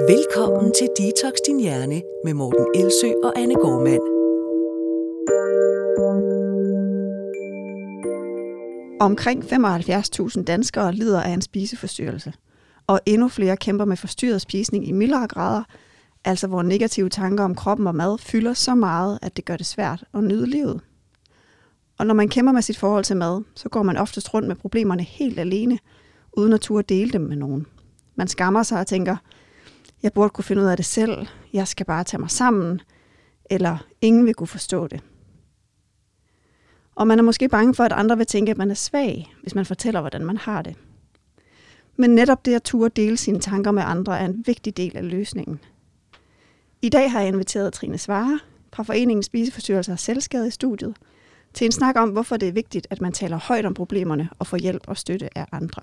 Velkommen til Detox Din Hjerne med Morten Elsø og Anne Gaardmand. Omkring 75.000 danskere lider af en spiseforstyrrelse, og endnu flere kæmper med forstyrret spisning i mildere grader, altså hvor negative tanker om kroppen og mad fylder så meget, at det gør det svært at nyde livet. Og når man kæmper med sit forhold til mad, så går man oftest rundt med problemerne helt alene, uden at turde dele dem med nogen. Man skammer sig og tænker, jeg burde kunne finde ud af det selv, jeg skal bare tage mig sammen, eller ingen vil kunne forstå det. Og man er måske bange for, at andre vil tænke, at man er svag, hvis man fortæller, hvordan man har det. Men netop det at turde dele sine tanker med andre er en vigtig del af løsningen. I dag har jeg inviteret Trine Svarrer fra Foreningen Spiseforstyrrelser og Selvskade i studiet til en snak om, hvorfor det er vigtigt, at man taler højt om problemerne og får hjælp og støtte af andre.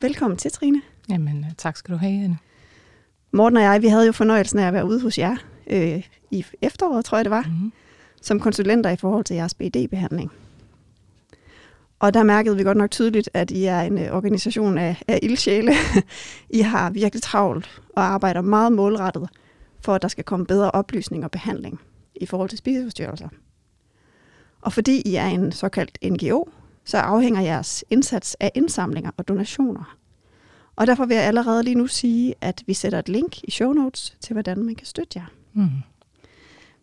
Velkommen til, Trine. Jamen, tak skal du have, Anne. Morten og jeg, vi havde jo fornøjelsen af at være ude hos jer i efteråret, tror jeg det var, som konsulenter i forhold til jeres BD-behandling. Og der mærkede vi godt nok tydeligt, at I er en organisation af ildsjæle. I har virkelig travlt og arbejder meget målrettet for, at der skal komme bedre oplysning og behandling i forhold til spiseforstyrrelser. Og fordi I er en såkaldt NGO, så afhænger jeres indsats af indsamlinger og donationer. Og derfor vil jeg allerede lige nu sige, at vi sætter et link i show notes til, hvordan man kan støtte jer.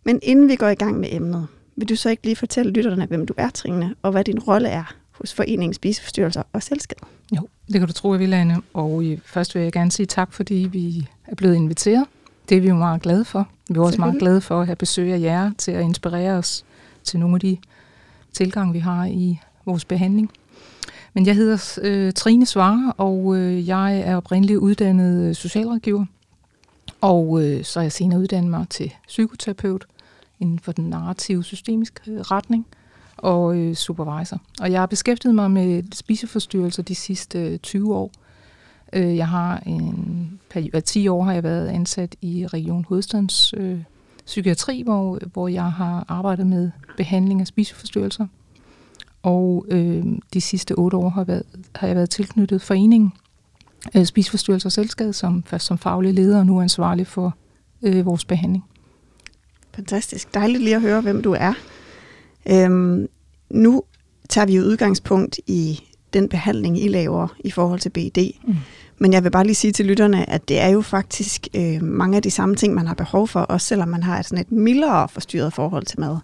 Men inden vi går i gang med emnet, vil du så ikke lige fortælle lytterne, hvem du er, Trine, og hvad din rolle er hos Foreningen Spiseforstyrrelser og Selvskade? Jo, det kan du tro, jeg vil, Anne. Og først vil jeg gerne sige tak, fordi vi er blevet inviteret. Det er vi jo meget glade for. Vi er også meget glade for at have besøg af jer til at inspirere os til nogle af de tilgang, vi har i vores behandling. Men jeg hedder Trine Svarrer, og jeg er oprindeligt uddannet socialrådgiver. Og så er jeg senere uddannet mig til psykoterapeut inden for den narrative systemiske retning og supervisor. Og jeg har beskæftiget mig med spiseforstyrrelser de sidste 20 år. Jeg har en periode af 10 år har jeg været ansat i Region Hovedstadens psykiatri, hvor jeg har arbejdet med behandling af spiseforstyrrelser. Og de sidste 8 år har jeg været tilknyttet Foreningen Spiseforstyrrelser og Selvskade, først som faglig leder og nu ansvarlig for vores behandling. Fantastisk. Dejligt lige at høre, hvem du er. Nu tager vi jo udgangspunkt i den behandling, I laver i forhold til BED. Men jeg vil bare lige sige til lytterne, at det er jo faktisk mange af de samme ting, man har behov for, også selvom man har sådan et mildere forstyrret forhold til mad.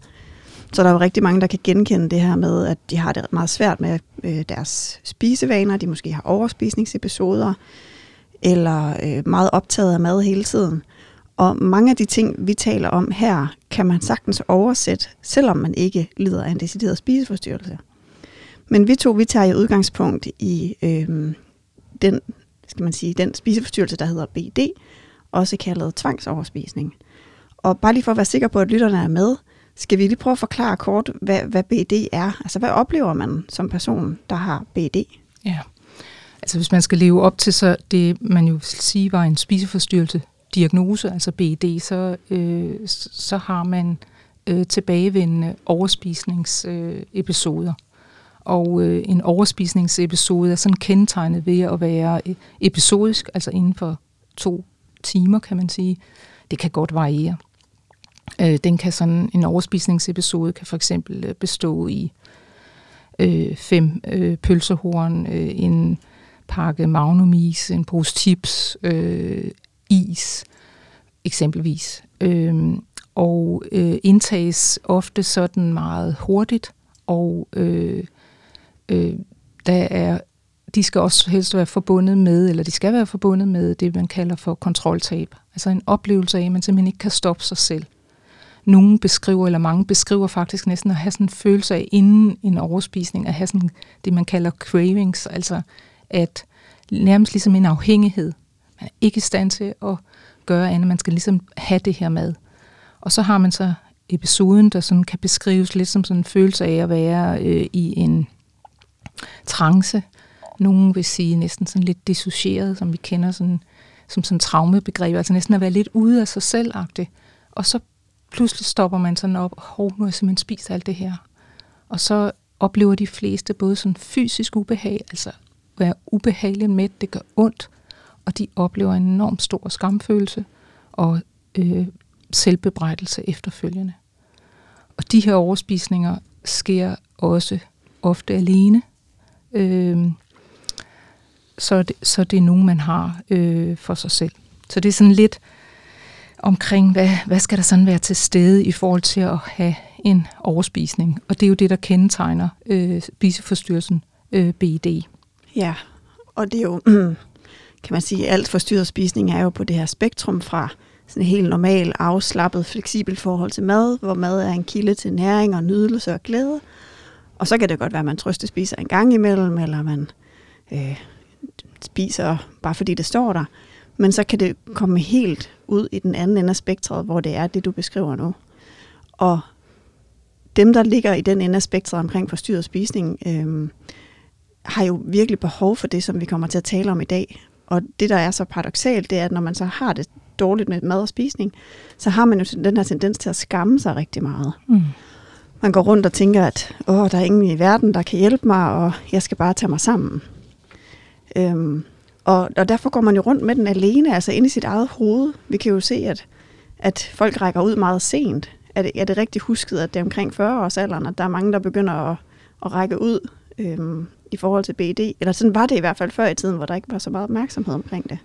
Så der er jo rigtig mange, der kan genkende det her med, at de har det meget svært med deres spisevaner, de måske har overspisningsepisoder, eller meget optaget af mad hele tiden. Og mange af de ting, vi taler om her, kan man sagtens oversætte, selvom man ikke lider af en decideret spiseforstyrrelse. Men vi tager jo udgangspunkt i den spiseforstyrrelse, der hedder BD, også kaldet tvangsoverspisning. Og bare lige for at være sikker på, at lytterne er med, skal vi lige prøve at forklare kort, hvad BD er? Altså, hvad oplever man som person, der har BD? Ja, altså hvis man skal leve op til så det, man jo vil sige, var en spiseforstyrrelse, diagnose, altså BED, så har man tilbagevendende overspisningsepisoder. Og en overspisningsepisode er sådan kendetegnet ved at være episodisk, altså inden for 2 timer, kan man sige. Det kan godt variere. En overspisningsepisode kan for eksempel bestå i 5 pølsehorn, en pakke magnumis, en pose chips, is, eksempelvis, og indtages ofte sådan meget hurtigt, og de skal være forbundet med det, man kalder for kontroltab, altså en oplevelse af, at man simpelthen ikke kan stoppe sig selv. Mange beskriver faktisk næsten at have sådan en følelse af, inden en overspisning, at have sådan det, man kalder cravings, altså at nærmest ligesom en afhængighed. Man er ikke i stand til at gøre andet. Man skal ligesom have det her mad. Og så har man så episoden, der sådan kan beskrives lidt som sådan en følelse af at være i en trance. Nogen vil sige næsten sådan lidt dissocieret, som vi kender sådan, som sådan traumebegreb. Altså næsten at være lidt ude af sig selv-agtig. Og så pludselig stopper man sådan op, nu har jeg simpelthen spist alt det her. Og så oplever de fleste både sådan fysisk ubehag, altså at være ubehageligt mæt, det gør ondt. og de oplever en enormt stor skamfølelse og selvbebrejdelse efterfølgende. Og de her overspisninger sker også ofte alene. Så det er nogen, man har for sig selv. Så det er sådan lidt omkring, hvad skal der sådan være til stede i forhold til at have en overspisning. Og det er jo det, der kendetegner spiseforstyrrelsen BED. Ja, og det er jo, kan man sige, alt forstyrret spisning er jo på det her spektrum fra sådan et helt normalt, afslappet, fleksibelt forhold til mad, hvor mad er en kilde til næring og nydelse og glæde. Og så kan det godt være, at man trøstespiser en gang imellem, eller man spiser bare fordi det står der. Men så kan det komme helt ud i den anden ende af spektret, hvor det er det, du beskriver nu. Og dem, der ligger i den ende af spektret omkring forstyrret spisning, har jo virkelig behov for det, som vi kommer til at tale om i dag. Og det, der er så paradoksalt, det er, at når man så har det dårligt med mad og spisning, så har man jo den her tendens til at skamme sig rigtig meget. Mm. Man går rundt og tænker, at der er ingen i verden, der kan hjælpe mig, og jeg skal bare tage mig sammen. Og derfor går man jo rundt med den alene, altså inde i sit eget hoved. Vi kan jo se, at folk rækker ud meget sent. Er det rigtigt husket, at det er omkring 40-årsalderen, at der er mange, der begynder at række ud i forhold til BED? Eller sådan var det i hvert fald før i tiden, hvor der ikke var så meget opmærksomhed omkring det.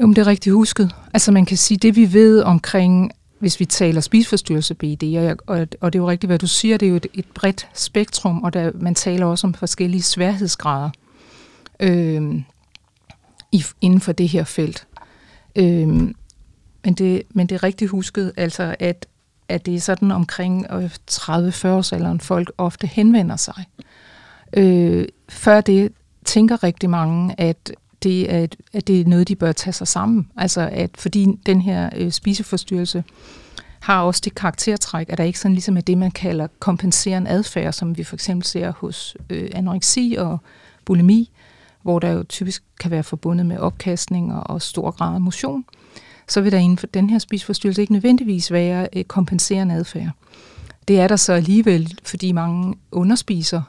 Det er rigtigt husket. Altså man kan sige, det vi ved omkring, hvis vi taler spiseforstyrrelse BED, og det er jo rigtigt, hvad du siger, det er jo et bredt spektrum, og der, man taler også om forskellige sværhedsgrader inden for det her felt. Men det er rigtigt husket, altså at det er sådan omkring 30-40-årsalderen, folk ofte henvender sig. Før det tænker rigtig mange, at det er noget, de bør tage sig sammen. Altså, at fordi den her spiseforstyrrelse har også det karaktertræk, at der ikke sådan ligesom er det, man kalder kompenserende adfærd, som vi for eksempel ser hos anoreksi og bulimi, hvor der jo typisk kan være forbundet med opkastning og stor grad af motion, så vil der inden for den her spiseforstyrrelse ikke nødvendigvis være kompenserende adfærd. Det er der så alligevel, fordi mange underspiser,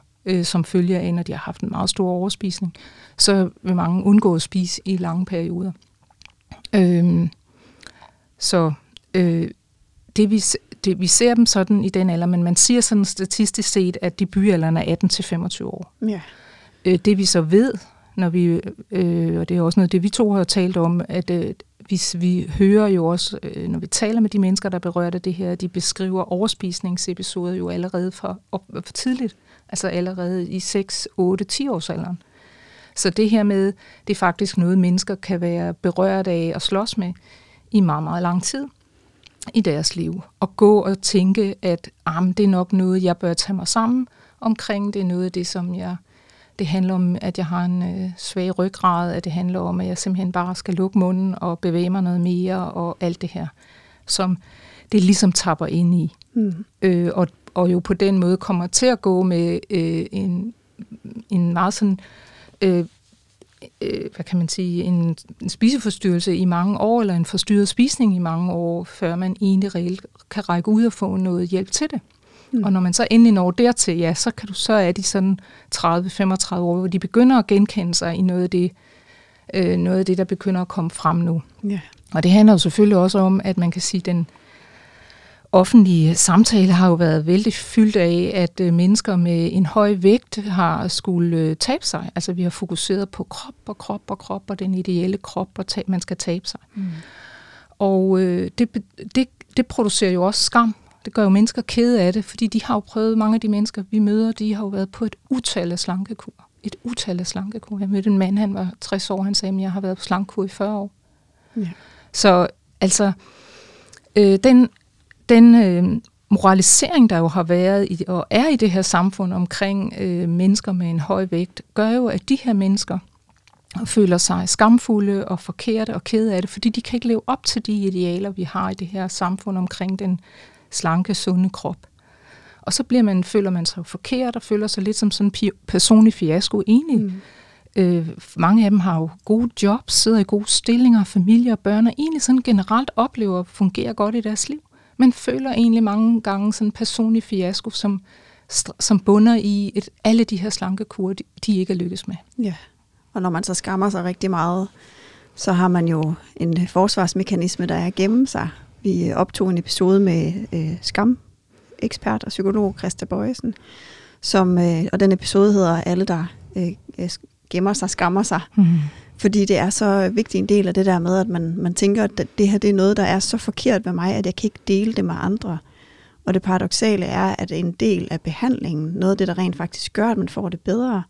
som følger af, når de har haft en meget stor overspisning, så vil mange undgå at spise i lange perioder. Vi ser dem sådan i den alder, men man siger sådan statistisk set, at debutalderen er 18-25 år. Ja. Det vi så ved, når vi, og det er også noget, det vi to har talt om, at vi hører jo også, når vi taler med de mennesker, der berører det her, de beskriver overspisningsepisoder jo allerede for tidligt, altså allerede i 6, 8, 10 års alderen. Så det her med, det er faktisk noget, mennesker kan være berørt af og slås med i meget, meget lang tid i deres liv. Og gå og tænke, at det er nok noget, jeg bør tage mig sammen omkring, det er noget af det, som jeg... Det handler om, at jeg har en svag ryggrad, at det handler om, at jeg simpelthen bare skal lukke munden og bevæge mig noget mere, og alt det her, som det ligesom tapper ind i. Mm. Og jo på den måde kommer til at gå med en meget sådan, hvad kan man sige, en spiseforstyrrelse i mange år, eller en forstyrret spisning i mange år, før man egentlig reelt kan række ud og få noget hjælp til det. Mm. Og når man så endelig når dertil, ja, så er de sådan 30-35 år, hvor de begynder at genkende sig i noget af det, der begynder at komme frem nu. Yeah. Og det handler jo selvfølgelig også om, at man kan sige, at den offentlige samtale har jo været vældig fyldt af, at mennesker med en høj vægt har skulle tabe sig. Altså vi har fokuseret på krop, og den ideelle krop, og man skal tabe sig. Mm. Og det producerer jo også skam. Det gør jo mennesker kede af det, fordi de har jo prøvet, mange af de mennesker, vi møder, de har jo været på et utal af slankekur. Jeg mødte en mand, han var 60 år, han sagde, at jeg har været på slankekur i 40 år. Ja. Så altså, den moralisering, der jo har været i, og er i det her samfund omkring mennesker med en høj vægt, gør jo, at de her mennesker føler sig skamfulde og forkerte og kede af det, fordi de kan ikke leve op til de idealer, vi har i det her samfund omkring den slanke, sunde krop. Og så føler man sig forkert og føler sig lidt som sådan en personlig fiasko egentlig. Mm. Mange af dem har jo gode jobs, sidder i gode stillinger, familier og børn, og egentlig sådan generelt oplever og fungerer godt i deres liv. Men føler egentlig mange gange sådan en personlig fiasko, som bunder i alle de her slanke kur, de ikke er lykkes med. Ja, og når man så skammer sig rigtig meget, så har man jo en forsvarsmekanisme, der er gennem sig. Vi optog en episode med skamekspert og psykolog Christa Bøjesen, og den episode hedder Alle, der gemmer sig, skammer sig. Mm. Fordi det er så vigtig en del af det der med, at man tænker, at det her det er noget, der er så forkert ved mig, at jeg kan ikke dele det med andre. Og det paradoksale er, at en del af behandlingen, noget af det, der rent faktisk gør, at man får det bedre,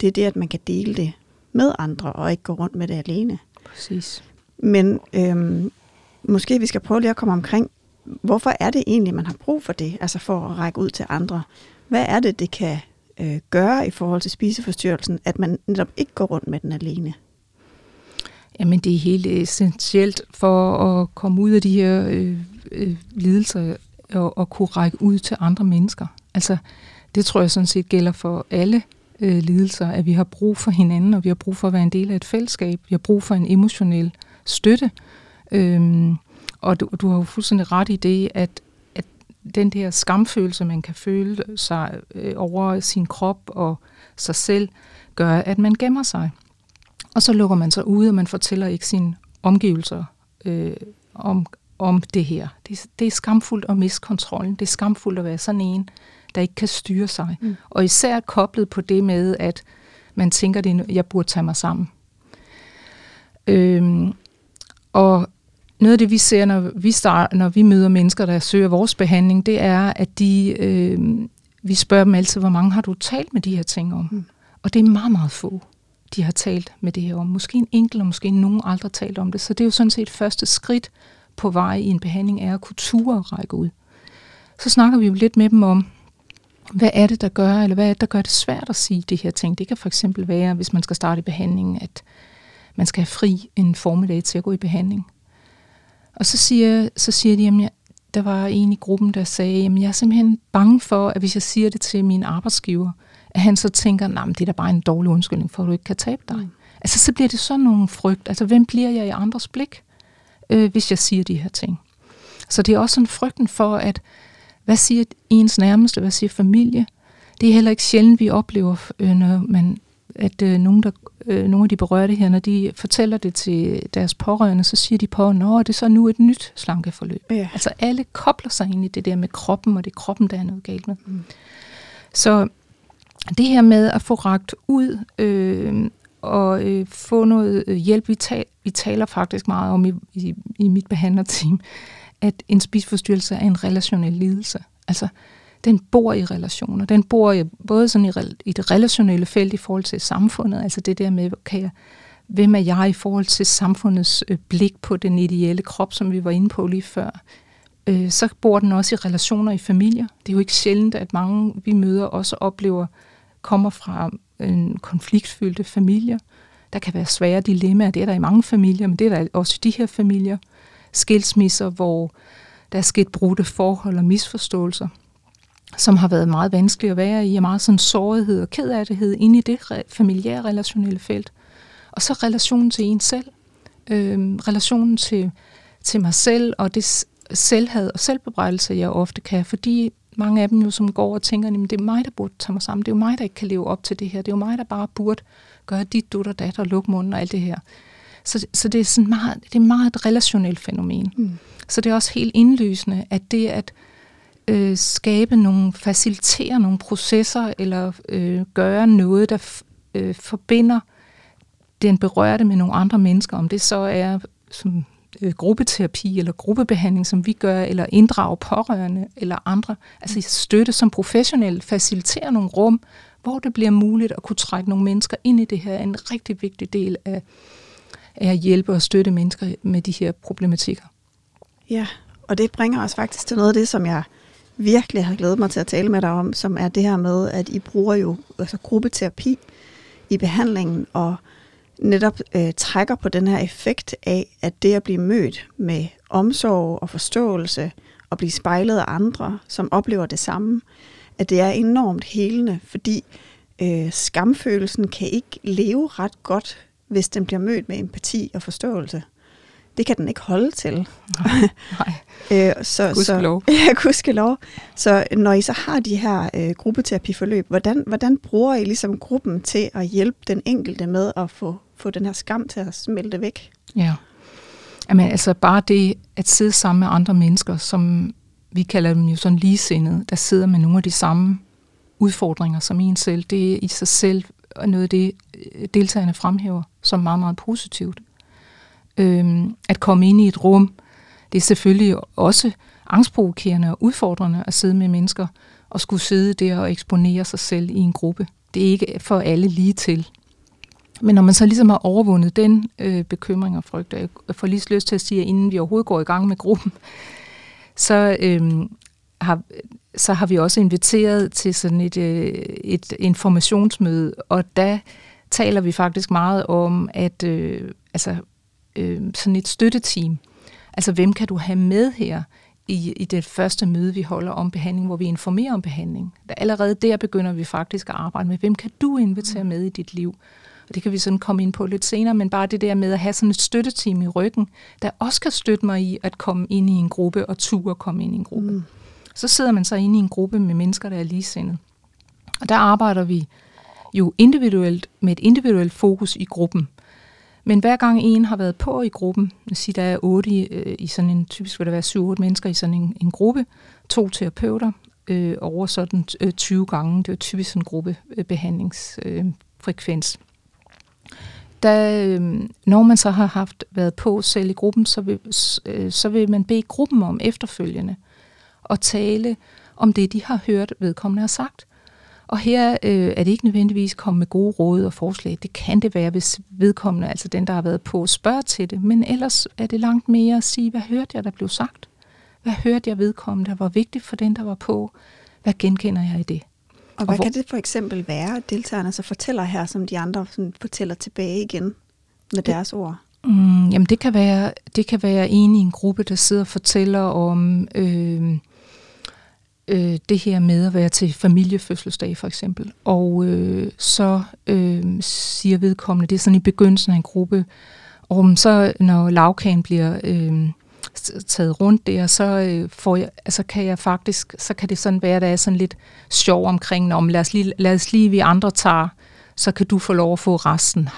det er det, at man kan dele det med andre, og ikke gå rundt med det alene. Præcis. Men måske vi skal prøve lige at komme omkring, hvorfor er det egentlig, man har brug for det, altså for at række ud til andre? Hvad er det, det kan gøre i forhold til spiseforstyrrelsen, at man netop ikke går rundt med den alene? Jamen, det er helt essentielt for at komme ud af de her lidelser og kunne række ud til andre mennesker. Altså, det tror jeg sådan set gælder for alle lidelser, at vi har brug for hinanden, og vi har brug for at være en del af et fællesskab. Vi har brug for en emotionel støtte. Og du har jo fuldstændig ret i det, at den der skamfølelse, man kan føle sig over sin krop og sig selv, gør, at man gemmer sig. Og så lukker man sig ud, og man fortæller ikke sine omgivelser om det her. Det er skamfuldt at miste kontrollen. Det er skamfuldt at være sådan en, der ikke kan styre sig. Mm. Og især koblet på det med, at man tænker, at jeg burde tage mig sammen. Og noget af det, vi ser, når vi møder mennesker, der søger vores behandling, det er, at vi spørger dem altid, hvor mange har du talt med de her ting om? Mm. Og det er meget, meget få, de har talt med det her om. Måske en enkelt, og måske nogen aldrig talt om det. Så det er jo sådan set første skridt på vej i en behandling, er at kunne ture og række ud. Så snakker vi jo lidt med dem om, hvad er det, der gør, eller hvad er det, der gør det svært at sige de her ting. Det kan for eksempel være, hvis man skal starte i behandlingen, at man skal have fri en formiddag til at gå i behandling. Og så siger de, at der var en i gruppen, der sagde, at jeg er simpelthen bange for, at hvis jeg siger det til min arbejdsgiver, at han så tænker, nej, det er da bare en dårlig undskyldning for, at du ikke kan tabe dig. Altså, så bliver det sådan nogle frygt. Altså, hvem bliver jeg i andres blik, hvis jeg siger de her ting? Så det er også sådan frygten for, at hvad siger ens nærmeste, hvad siger familie? Det er heller ikke sjældent, vi oplever, nogle af de berørte her, når de fortæller det til deres pårørende, så siger de det er så nu et nyt slankeforløb. Ja. Altså, alle kobler sig ind i det der med kroppen, og det er kroppen, der er noget galt med. Mm. Så det her med at få rakt ud og få noget hjælp, vi taler faktisk meget om i mit behandlerteam, at en spiseforstyrrelse er en relationel lidelse. Altså, den bor i relationer. Den bor i, både sådan i det relationelle felt i forhold til samfundet, altså det der med, hvem er jeg i forhold til samfundets blik på den ideelle krop, som vi var inde på lige før. Så bor den også i relationer i familier. Det er jo ikke sjældent, at mange vi møder også oplever, kommer fra en konfliktfyldte familier. Der kan være svære dilemmaer, det er der i mange familier, men det er der også i de her familier. Skilsmisser, hvor der er sket brudte forhold og misforståelser, som har været meget vanskelige at være i, og meget sådan sårighed og kederlighed inde i det familiære relationelle felt. Og så relationen til en selv, relationen til mig selv, og det selvhad og selvbebrejdelse, jeg ofte kan, fordi mange af dem jo, som går og tænker, det er mig, der burde tage mig sammen, det er jo mig, der ikke kan leve op til det her, det er jo mig, der bare burde gøre dit dutter datter og lukke munden og alt det her. Så det er sådan meget, det er meget et relationelt fænomen. Mm. Så det er også helt indlysende, at det at facilitere nogle processer, eller gøre noget, der forbinder den berørte med nogle andre mennesker, om det så er som gruppeterapi eller gruppebehandling, som vi gør, eller inddrage pårørende eller andre, altså støtte som professionel, facilitere nogle rum, hvor det bliver muligt at kunne trække nogle mennesker ind i det her, en rigtig vigtig del af at hjælpe og støtte mennesker med de her problematikker. Ja, og det bringer os faktisk til noget af det, som jeg virkelig har glædet mig til at tale med dig om, som er det her med, at I bruger jo altså gruppeterapi i behandlingen, og netop trækker på den her effekt af, at det at blive mødt med omsorg og forståelse, og blive spejlet af andre, som oplever det samme, at det er enormt helende, fordi skamfølelsen kan ikke leve ret godt, hvis den bliver mødt med empati og forståelse. Det kan den ikke holde til. Nej. Gudskelov. Ja, gudskelov. Så når I så har de her gruppeterapiforløb, hvordan bruger I ligesom gruppen til at hjælpe den enkelte med at få den her skam til at smelte væk? Ja. Jamen altså bare det at sidde sammen med andre mennesker, som vi kalder dem jo sådan ligesindede, der sidder med nogle af de samme udfordringer som en selv, det er i sig selv noget af det, deltagerne fremhæver som meget, meget positivt. At komme ind i et rum, det er selvfølgelig også angstprovokerende og udfordrende at sidde med mennesker og skulle sidde der og eksponere sig selv i en gruppe. Det er ikke for alle lige til. Men når man så ligesom har overvundet den bekymring og frygt, og jeg får lige lyst til at sige, at inden vi overhovedet går i gang med gruppen, så har vi også inviteret til sådan et informationsmøde, og der taler vi faktisk meget om, at sådan et støtteteam. Altså, hvem kan du have med her i det første møde, vi holder om behandling, hvor vi informerer om behandling? Allerede der begynder vi faktisk at arbejde med, hvem kan du invitere med i dit liv? Og det kan vi sådan komme ind på lidt senere, men bare det der med at have sådan et støtteteam i ryggen, der også kan støtte mig i at komme ind i en gruppe og ture komme ind i en gruppe. Mm. Så sidder man så inde i en gruppe med mennesker, der er ligesindede. Og der arbejder vi jo individuelt med et individuelt fokus i gruppen. Men hver gang en har været på i gruppen, der er 8 i sådan en, typisk vil der være 7-8 mennesker i sådan en gruppe, 2 terapeuter over sådan 20 gange, det er typisk sådan en gruppebehandlingsfrekvens. Når man så har været på selv i gruppen, så vil man bede gruppen om efterfølgende at tale om det, de har hørt vedkommende har sagt. Og her er det ikke nødvendigvis komme med gode råd og forslag. Det kan det være, hvis vedkommende, altså den, der har været på, spørger til det. Men ellers er det langt mere at sige, hvad hørte jeg, der blev sagt? Hvad hørte jeg vedkommende, der var vigtigt for den, der var på? Hvad genkender jeg i det? Og hvad kan det for eksempel være, at deltagerne så fortæller her, som de andre fortæller tilbage igen med deres ord? Jamen det kan være en i en gruppe, der sidder og fortæller om det her med at være til familiefødselsdag for eksempel. Og så siger vedkommende, det er sådan i begyndelsen af en gruppe, og så når lavkagen bliver taget rundt der, så kan det sådan være, der er sådan lidt sjov omkring, om lad os lige vi andre tager, så kan du få lov at få resten.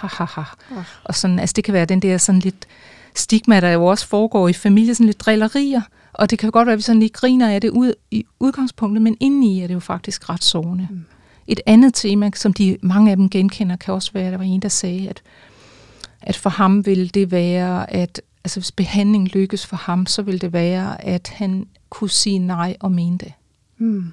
Og sådan, altså det kan være den der sådan lidt stigma, der jo også foregår i familie, sådan lidt drillerier, og det kan jo godt være, at vi sådan lige griner af det i udgangspunktet, men indeni er det jo faktisk ret sårende. Mm. Et andet tema, som mange af dem genkender, kan også være, at der var en, der sagde, at for ham ville det være, at altså hvis behandling lykkes for ham, så ville det være, at han kunne sige nej og mene det. Mm.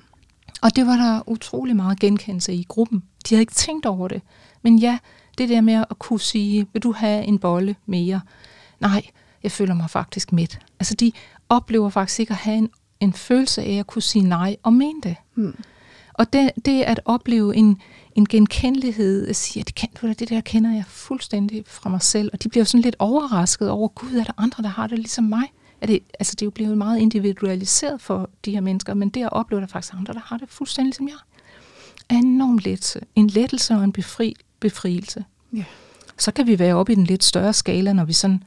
Og det var der utrolig meget genkendelse i gruppen. De havde ikke tænkt over det. Men ja, det der med at kunne sige, vil du have en bolle mere? Nej, jeg føler mig faktisk mæt. Altså de oplever faktisk ikke at have en følelse af at kunne sige nej og mene det. Mm. Og det at opleve en genkendelighed, at sige, at det der kender jeg fuldstændig fra mig selv, og de bliver sådan lidt overrasket over, gud, er der andre, der har det ligesom mig? Det er jo blevet meget individualiseret for de her mennesker, men det at opleve, der faktisk andre, der har det fuldstændig ligesom jeg, er enormt lettelse. En lettelse og en befrielse. Yeah. Så kan vi være oppe i den lidt større skala, når vi sådan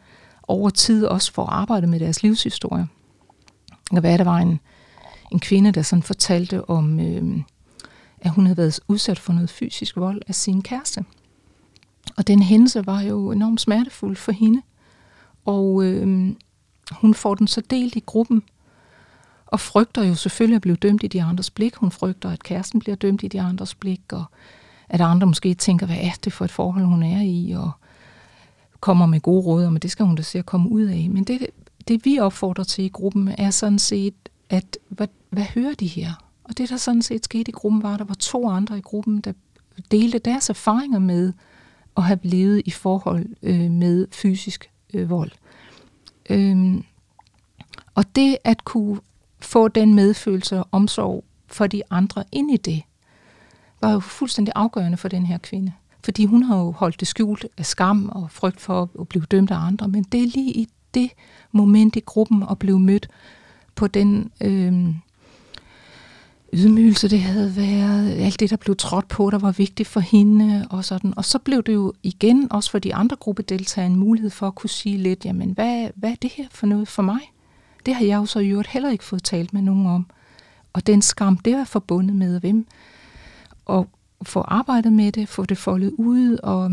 over tid også får arbejdet med deres livshistorie. Og hvad der var en kvinde, der sådan fortalte om, at hun havde været udsat for noget fysisk vold af sin kæreste. Og den hændelse var jo enormt smertefuld for hende. Og hun får den så delt i gruppen, og frygter jo selvfølgelig at blive dømt i de andres blik. Hun frygter, at kæresten bliver dømt i de andres blik, og at andre måske tænker, hvad er det for et forhold, hun er i, og kommer med gode råd, men det skal hun da se at komme ud af. Men det vi opfordrer til i gruppen, er sådan set, at hvad hører de her? Og det, der sådan set skete i gruppen, var, at der var 2 andre i gruppen, der delte deres erfaringer med at have levet i forhold med fysisk vold. Og det at kunne få den medfølelse og omsorg for de andre ind i det, var jo fuldstændig afgørende for den her kvinde. Fordi hun har jo holdt det skjult af skam og frygt for at blive dømt af andre, men det er lige i det moment i gruppen at blive mødt på den ydmygelse, det havde været, alt det, der blev trådt på, der var vigtigt for hende og sådan. Og så blev det jo igen, også for de andre gruppedeltagere, en mulighed for at kunne sige lidt, jamen hvad er det her for noget for mig? Det har jeg jo så i øvrigt heller ikke fået talt med nogen om. Og den skam, det var forbundet med hvem? Og få arbejdet med det, få det foldet ud og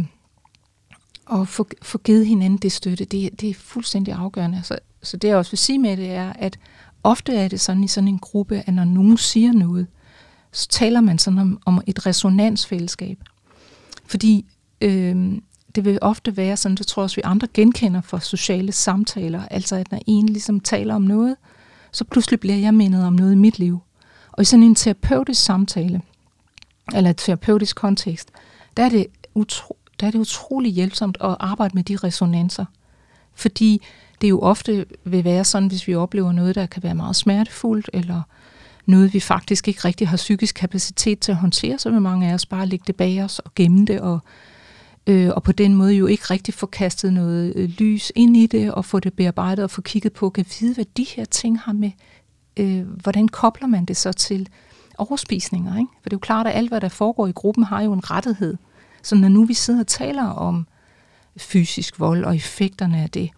og få givet hinanden det støtte, det er fuldstændig afgørende. Så det jeg også vil sige med det er, at ofte er det sådan i sådan en gruppe, at når nogen siger noget, så taler man sådan om et resonansfællesskab. Fordi det vil ofte være sådan, det tror jeg også vi andre genkender fra sociale samtaler, altså at når en ligesom taler om noget, så pludselig bliver jeg mindet om noget i mit liv. Og i sådan en terapeutisk samtale, eller et terapeutisk kontekst, der er det utrolig hjælpsomt at arbejde med de resonanser. Fordi det jo ofte vil være sådan, hvis vi oplever noget, der kan være meget smertefuldt, eller noget, vi faktisk ikke rigtig har psykisk kapacitet til at håndtere, så vil mange af os bare lægge det bag os og gemme det, og på den måde jo ikke rigtig få kastet noget lys ind i det, og få det bearbejdet og få kigget på, kan vide, hvad de her ting har med, hvordan kobler man det så til overspisninger, ikke? For det er jo klart, at alt, hvad der foregår i gruppen, har jo en rettighed. Så når nu vi sidder og taler om fysisk vold og effekterne af det,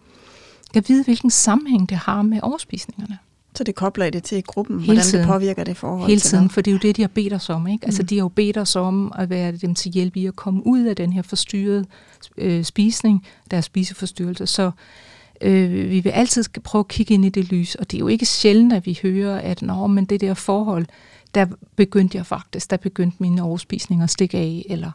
kan vide, hvilken sammenhæng det har med overspisningerne. Så det kobler det til gruppen, hvordan det påvirker det forhold? Hele tiden, for det er jo det, de har bedt os om. Ikke? Altså, de har jo bedt os om at være dem til hjælp i at komme ud af den her forstyrrede spisning, deres spiseforstyrrelse. Så vi vil altid prøve at kigge ind i det lys, og det er jo ikke sjældent, at vi hører, at men det der forhold, der begyndte mine overspisninger at stikke af, eller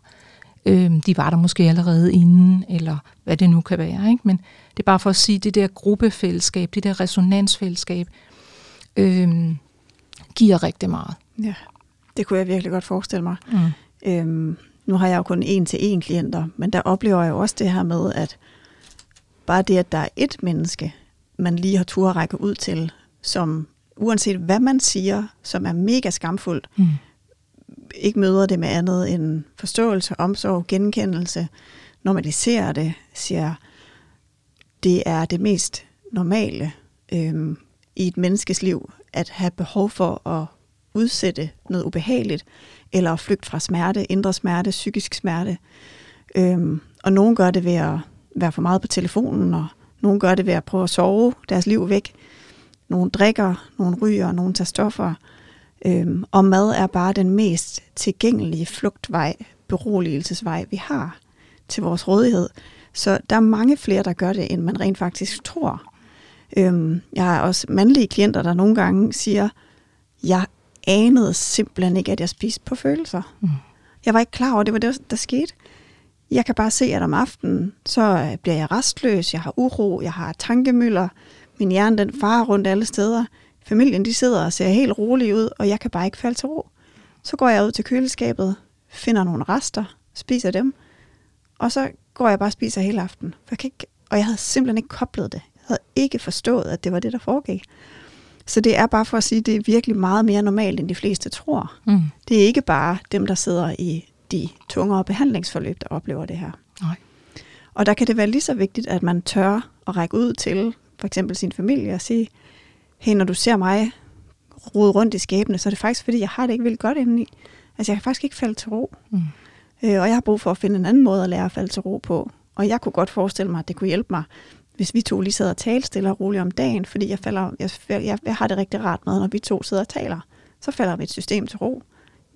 de var der måske allerede inden, eller hvad det nu kan være. Ikke? Men det er bare for at sige, det der gruppefællesskab, det der resonansfællesskab, giver rigtig meget. Ja, det kunne jeg virkelig godt forestille mig. Mm. Nu har jeg jo kun 1-1 klienter, men der oplever jeg også det her med, at bare det, at der er ét menneske, man lige har tur at række ud til, som uanset hvad man siger, som er mega skamfuldt, ikke møder det med andet end forståelse, omsorg, genkendelse, normaliserer det, siger, det er det mest normale i et menneskes liv, at have behov for at udsætte noget ubehageligt, eller at flygte fra smerte, indre smerte, psykisk smerte. Og nogen gør det ved at være for meget på telefonen, og nogen gør det ved at prøve at sove deres liv væk. Nogen drikker, nogen ryger, nogen tager stoffer. Og mad er bare den mest tilgængelige flugtvej, beroligelsesvej, vi har til vores rådighed. Så der er mange flere, der gør det, end man rent faktisk tror. Jeg har også mandlige klienter, der nogle gange siger, jeg anede simpelthen ikke, at jeg spiste på følelser. Mm. Jeg var ikke klar over, det var det, der skete. Jeg kan bare se, at om aftenen, så bliver jeg rastløs, jeg har uro, jeg har tankemylder, min hjerne den farer rundt alle steder. Familien, de sidder og ser helt rolig ud, og jeg kan bare ikke falde til ro. Så går jeg ud til køleskabet, finder nogle rester, spiser dem, og så går jeg bare og spiser hele aftenen. Og jeg havde simpelthen ikke koblet det. Jeg havde ikke forstået, at det var det, der foregik. Så det er bare for at sige, at det er virkelig meget mere normalt, end de fleste tror. Mm. Det er ikke bare dem, der sidder i de tungere behandlingsforløb, der oplever det her. Nej. Og der kan det være lige så vigtigt, at man tør at række ud til for eksempel sin familie og sige, hey, når du ser mig rode rundt i skæbne, så er det faktisk, fordi jeg har det ikke vildt godt indeni. Altså, jeg kan faktisk ikke falde til ro. Mm. Og jeg har brug for at finde en anden måde at lære at falde til ro på. Og jeg kunne godt forestille mig, at det kunne hjælpe mig, hvis vi to lige sidder og taler stille og roligt om dagen, fordi jeg har det rigtig rart med, når vi to sidder og taler. Så falder mit system til ro.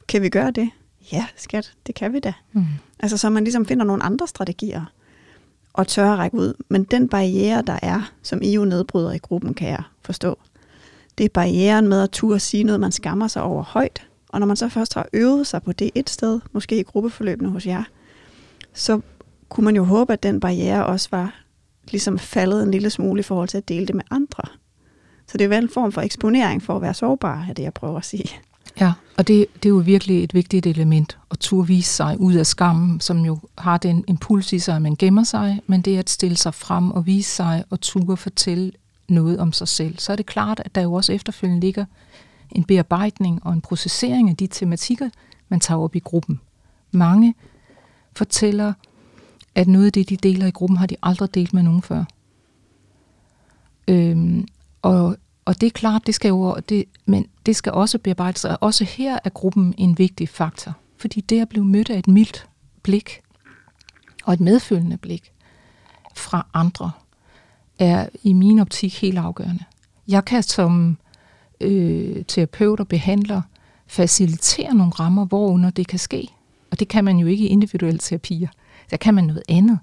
Kan vi gøre det? Ja, skat, det kan vi da. Mm. Altså, så man ligesom finder nogle andre strategier og tør at række ud. Men den barriere, der er, som I jo nedbryder i gruppen, kan jeg forstå, det er barrieren med at turde sige noget, man skammer sig over højt. Og når man så først har øvet sig på det et sted, måske i gruppeforløbene hos jer, så kunne man jo håbe, at den barriere også var ligesom faldet en lille smule i forhold til at dele det med andre. Så det er vel en form for eksponering for at være sårbar, er det, jeg prøver at sige. Ja, og det er jo virkelig et vigtigt element at turde vise sig ud af skammen, som jo har den impuls i sig, at man gemmer sig, men det er at stille sig frem og vise sig og turde fortælle noget om sig selv, så er det klart, at der jo også efterfølgende ligger en bearbejdning og en processering af de tematikker, man tager op i gruppen. Mange fortæller, at noget af det, de deler i gruppen, har de aldrig delt med nogen før. Og det er klart, men det skal også bearbejdes, og også her er gruppen en vigtig faktor, fordi det at blive mødt af et mildt blik og et medfølende blik fra andre, er i min optik helt afgørende. Jeg kan som terapeut og behandler facilitere nogle rammer, hvorunder det kan ske. Og det kan man jo ikke i individuelle terapier. Der kan man noget andet.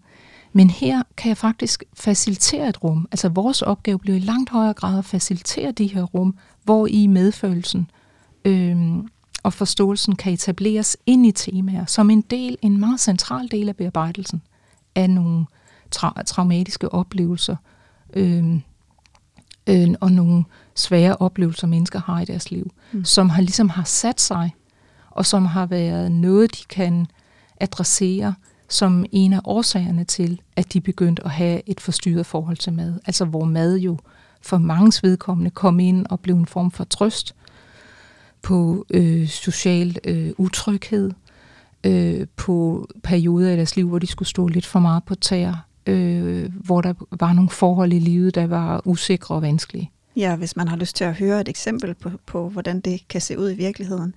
Men her kan jeg faktisk facilitere et rum. Altså vores opgave bliver i langt højere grad at facilitere de her rum, hvor i medfølelsen og forståelsen kan etableres ind i temaer, som en meget central del af bearbejdelsen af nogle traumatiske oplevelser og nogle svære oplevelser, mennesker har i deres liv, som har ligesom har sat sig, og som har været noget, de kan adressere som en af årsagerne til, at de begyndte at have et forstyrret forhold til mad. Altså hvor mad jo for manges vedkommende kom ind og blev en form for trøst på social utryghed, på perioder i deres liv, hvor de skulle stå lidt for meget på tæer, hvor der var nogle forhold i livet, der var usikre og vanskelige. Ja, hvis man har lyst til at høre et eksempel på hvordan det kan se ud i virkeligheden.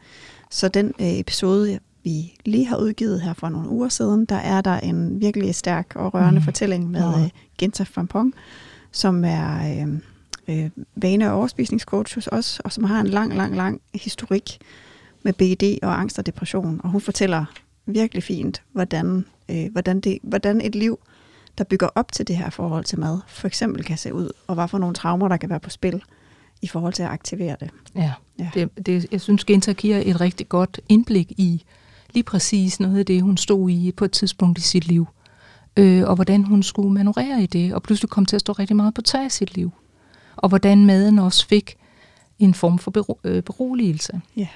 Så den episode, vi lige har udgivet her for nogle uger siden, der er en virkelig stærk og rørende fortælling med Genta Fampong, som er vane- og overspisningscoach også, og som har en lang, lang, lang historik med BED og angst og depression. Og hun fortæller virkelig fint, hvordan et liv, der bygger op til det her forhold til mad, for eksempel kan se ud, og hvad for nogle traumer, der kan være på spil i forhold til at aktivere det. Ja. Det, jeg synes, Genta giver et rigtig godt indblik i lige præcis noget af det, hun stod i på et tidspunkt i sit liv, og hvordan hun skulle manøvrere i det, og pludselig kom til at stå rigtig meget på tag i sit liv, og hvordan maden også fik en form for beroligelse. Yeah.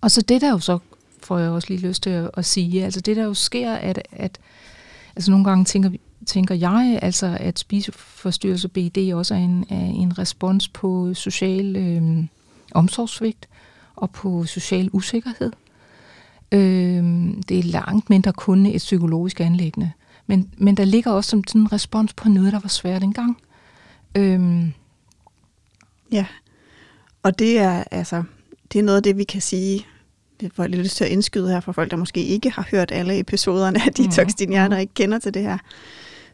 Og så det der jo så, får jeg også lige lyst til at sige, altså det der jo sker, at altså nogle gange tænker jeg, altså at spiseforstyrrelse BED også er en respons på social omsorgssvigt og på social usikkerhed. Det er langt mindre kun et psykologisk anliggende. Men der ligger også sådan en respons på noget, der var svært engang. Ja, og det er noget af det, vi kan sige. Det får jeg lidt lyst til at indskyde her for folk, der måske ikke har hørt alle episoderne af Detox Din Hjerne og ikke kender til det her.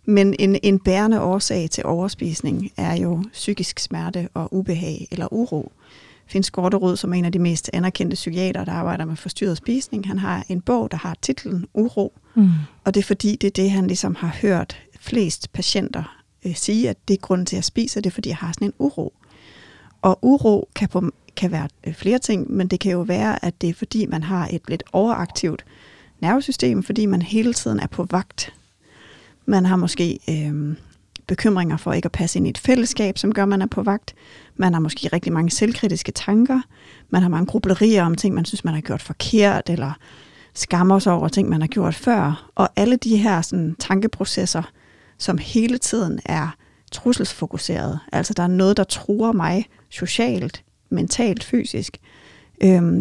Men en bærende årsag til overspisning er jo psykisk smerte og ubehag eller uro. Finn Skorterud, som er en af de mest anerkendte psykiater, der arbejder med forstyrret spisning, han har en bog, der har titlen Uro. Og det er fordi, det er det, han ligesom har hørt flest patienter sige, at det er grunden til, at jeg spiser, det er fordi, jeg har sådan en uro. Og uro kan være flere ting, men det kan jo være, at det er fordi, man har et lidt overaktivt nervesystem, fordi man hele tiden er på vagt. Man har måske bekymringer for ikke at passe ind i et fællesskab, som gør, man er på vagt. Man har måske rigtig mange selvkritiske tanker. Man har mange grublerier om ting, man synes, man har gjort forkert, eller skammer sig over ting, man har gjort før. Og alle de her sådan, tankeprocesser, som hele tiden er trusselsfokuseret, altså der er noget, der truer mig socialt, mentalt, fysisk,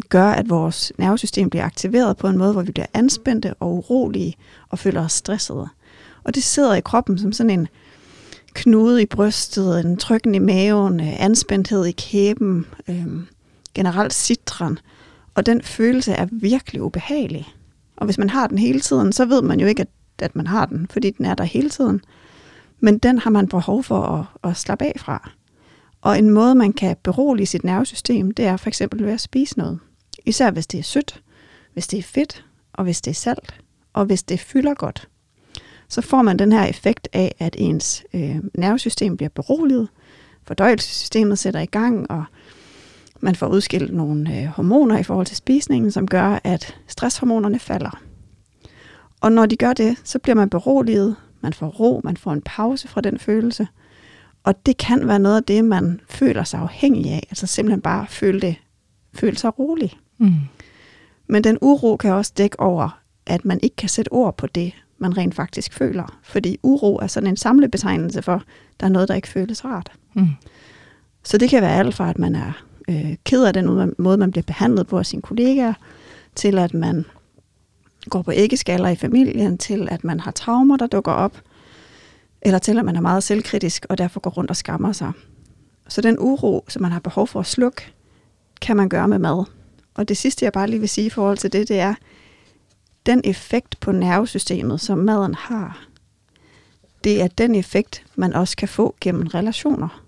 gør, at vores nervesystem bliver aktiveret på en måde, hvor vi bliver anspændte og urolige og føler os stressede. Og det sidder i kroppen som sådan en knude i brystet, en trykken i maven, anspændthed i kæben, generelt sitren. Og den følelse er virkelig ubehagelig. Og hvis man har den hele tiden, så ved man jo ikke, at man har den, fordi den er der hele tiden. Men den har man behov for at slappe af fra. Og en måde, man kan berolige sit nervesystem, det er for eksempel ved at spise noget. Især hvis det er sødt, hvis det er fedt, og hvis det er salt, og hvis det fylder godt. Så får man den her effekt af, at ens nervesystem bliver beroliget, fordøjelsessystemet sætter i gang, og man får udskilt nogle hormoner i forhold til spisningen, som gør, at stresshormonerne falder. Og når de gør det, så bliver man beroliget, man får ro, man får en pause fra den følelse. Og det kan være noget af det, man føler sig afhængig af. Altså simpelthen bare føle sig rolig. Men den uro kan også dække over, at man ikke kan sætte ord på det, man rent faktisk føler. Fordi uro er sådan en samlebetegnelse for, der er noget, der ikke føles rart. Så det kan være alt fra, at man er ked af den måde, man bliver behandlet på af sine kollegaer, til at man går på æggeskaller i familien, til at man har traumer, der dukker op, eller til at man er meget selvkritisk, og derfor går rundt og skammer sig. Så den uro, som man har behov for at slukke, kan man gøre med mad. Og det sidste, jeg bare lige vil sige i forhold til det, det er, den effekt på nervesystemet, som maden har, det er den effekt, man også kan få gennem relationer.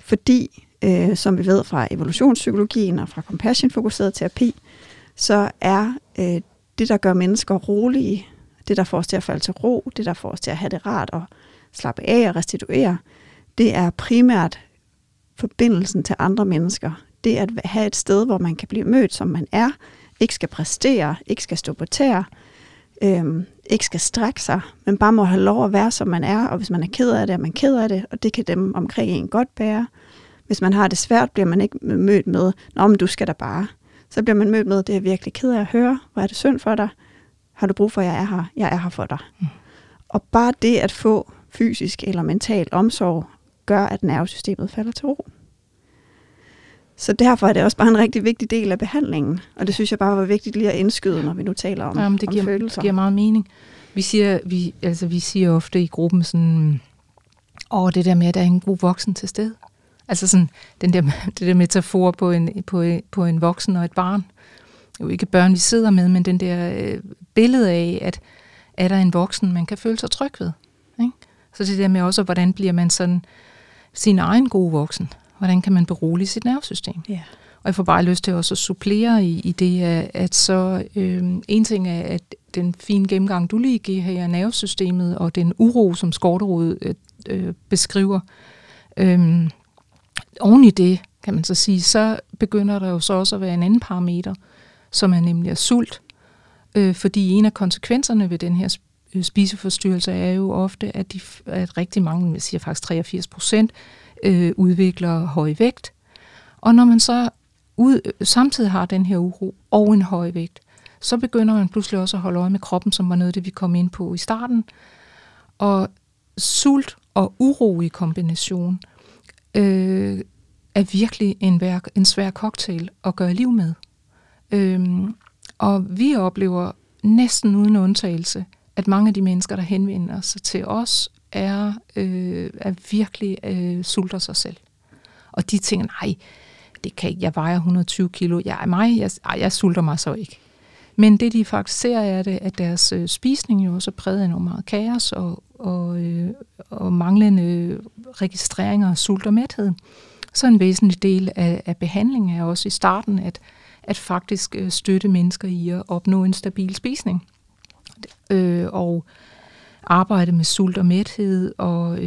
Fordi, som vi ved fra evolutionspsykologien og fra compassion-fokuseret terapi, så er det, der gør mennesker rolige, Det, der får os til at falde til ro, det, der får os til at have det rart og slappe af og restituere, det er primært forbindelsen til andre mennesker. Det at have et sted, hvor man kan blive mødt, som man er, ikke skal præstere, ikke skal stå på tæer, ikke skal strække sig, men bare må have lov at være, som man er, og hvis man er ked af det, er man ked af det, og det kan dem omkring en godt bære. Hvis man har det svært, bliver man ikke mødt med, nå, men du skal da bare. Så bliver man mødt med, det er virkelig ked af at høre, hvor er det synd for dig, har du brug for, at jeg er her, jeg er her for dig. Mm. Og bare det at få fysisk eller mental omsorg, gør, at nervesystemet falder til ro. Så derfor er det også bare en rigtig vigtig del af behandlingen, og det synes jeg bare var vigtigt lige at indskyde, når vi nu taler om, jamen, om følelser. Det giver meget mening. Vi siger ofte i gruppen sådan, det der med, at der er en god voksen til stede. Altså sådan, det der metafor på en voksen og et barn. Jo ikke børn, vi sidder med, men den der billede af, at er der en voksen, man kan føle sig tryg ved. Ikke? Så det der med også, hvordan bliver man sådan sin egen gode voksen? Hvordan kan man berolige sit nervesystem? Yeah. Og jeg får bare lyst til også at supplere i det, at så en ting er, at den fine gennemgang, du lige giver her, nervesystemet og den uro, som Skorterud beskriver, oven i det, kan man så sige, så begynder der jo så også at være en anden parameter, som er nemlig sult. Fordi en af konsekvenserne ved den her spiseforstyrrelse er jo ofte, at rigtig mange, jeg siger faktisk 83%, udvikler høj vægt. Og når man så samtidig har den her uro og en høj vægt, så begynder man pludselig også at holde øje med kroppen, som var noget af det, vi kom ind på i starten. Og sult og uro i kombination er virkelig en svær cocktail at gøre liv med. Og vi oplever næsten uden undtagelse, at mange af de mennesker, der henvender sig til os, er virkelig sulter sig selv. Og de tænker, nej, det kan ikke, jeg vejer 120 kilo, jeg sulter mig så ikke. Men det de faktisk ser er det, at deres spisning jo også er præget af noget meget kaos og manglende registreringer af sult og mæthed. Så en væsentlig del af behandlingen er også i starten, at faktisk støtte mennesker i at opnå en stabil spisning. Og arbejde med sult og mæthed, og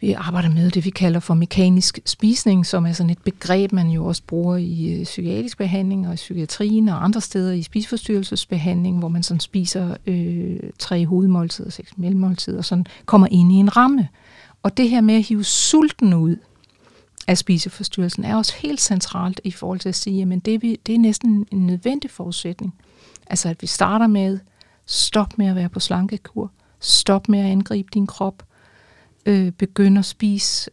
vi arbejder med det, vi kalder for mekanisk spisning, som er sådan et begreb, man jo også bruger i psykiatrisk behandling og i psykiatrien og andre steder i spiseforstyrrelsesbehandling, hvor man sådan spiser 3 hovedmåltider, 6 mellemmåltider, og sådan kommer ind i en ramme. Og det her med at hive sulten ud af spiseforstyrrelsen er også helt centralt i forhold til at sige, jamen det er næsten en nødvendig forudsætning. Altså at vi starter med, stop med at være på slankekur. Stop med at angribe din krop. Begynd at spise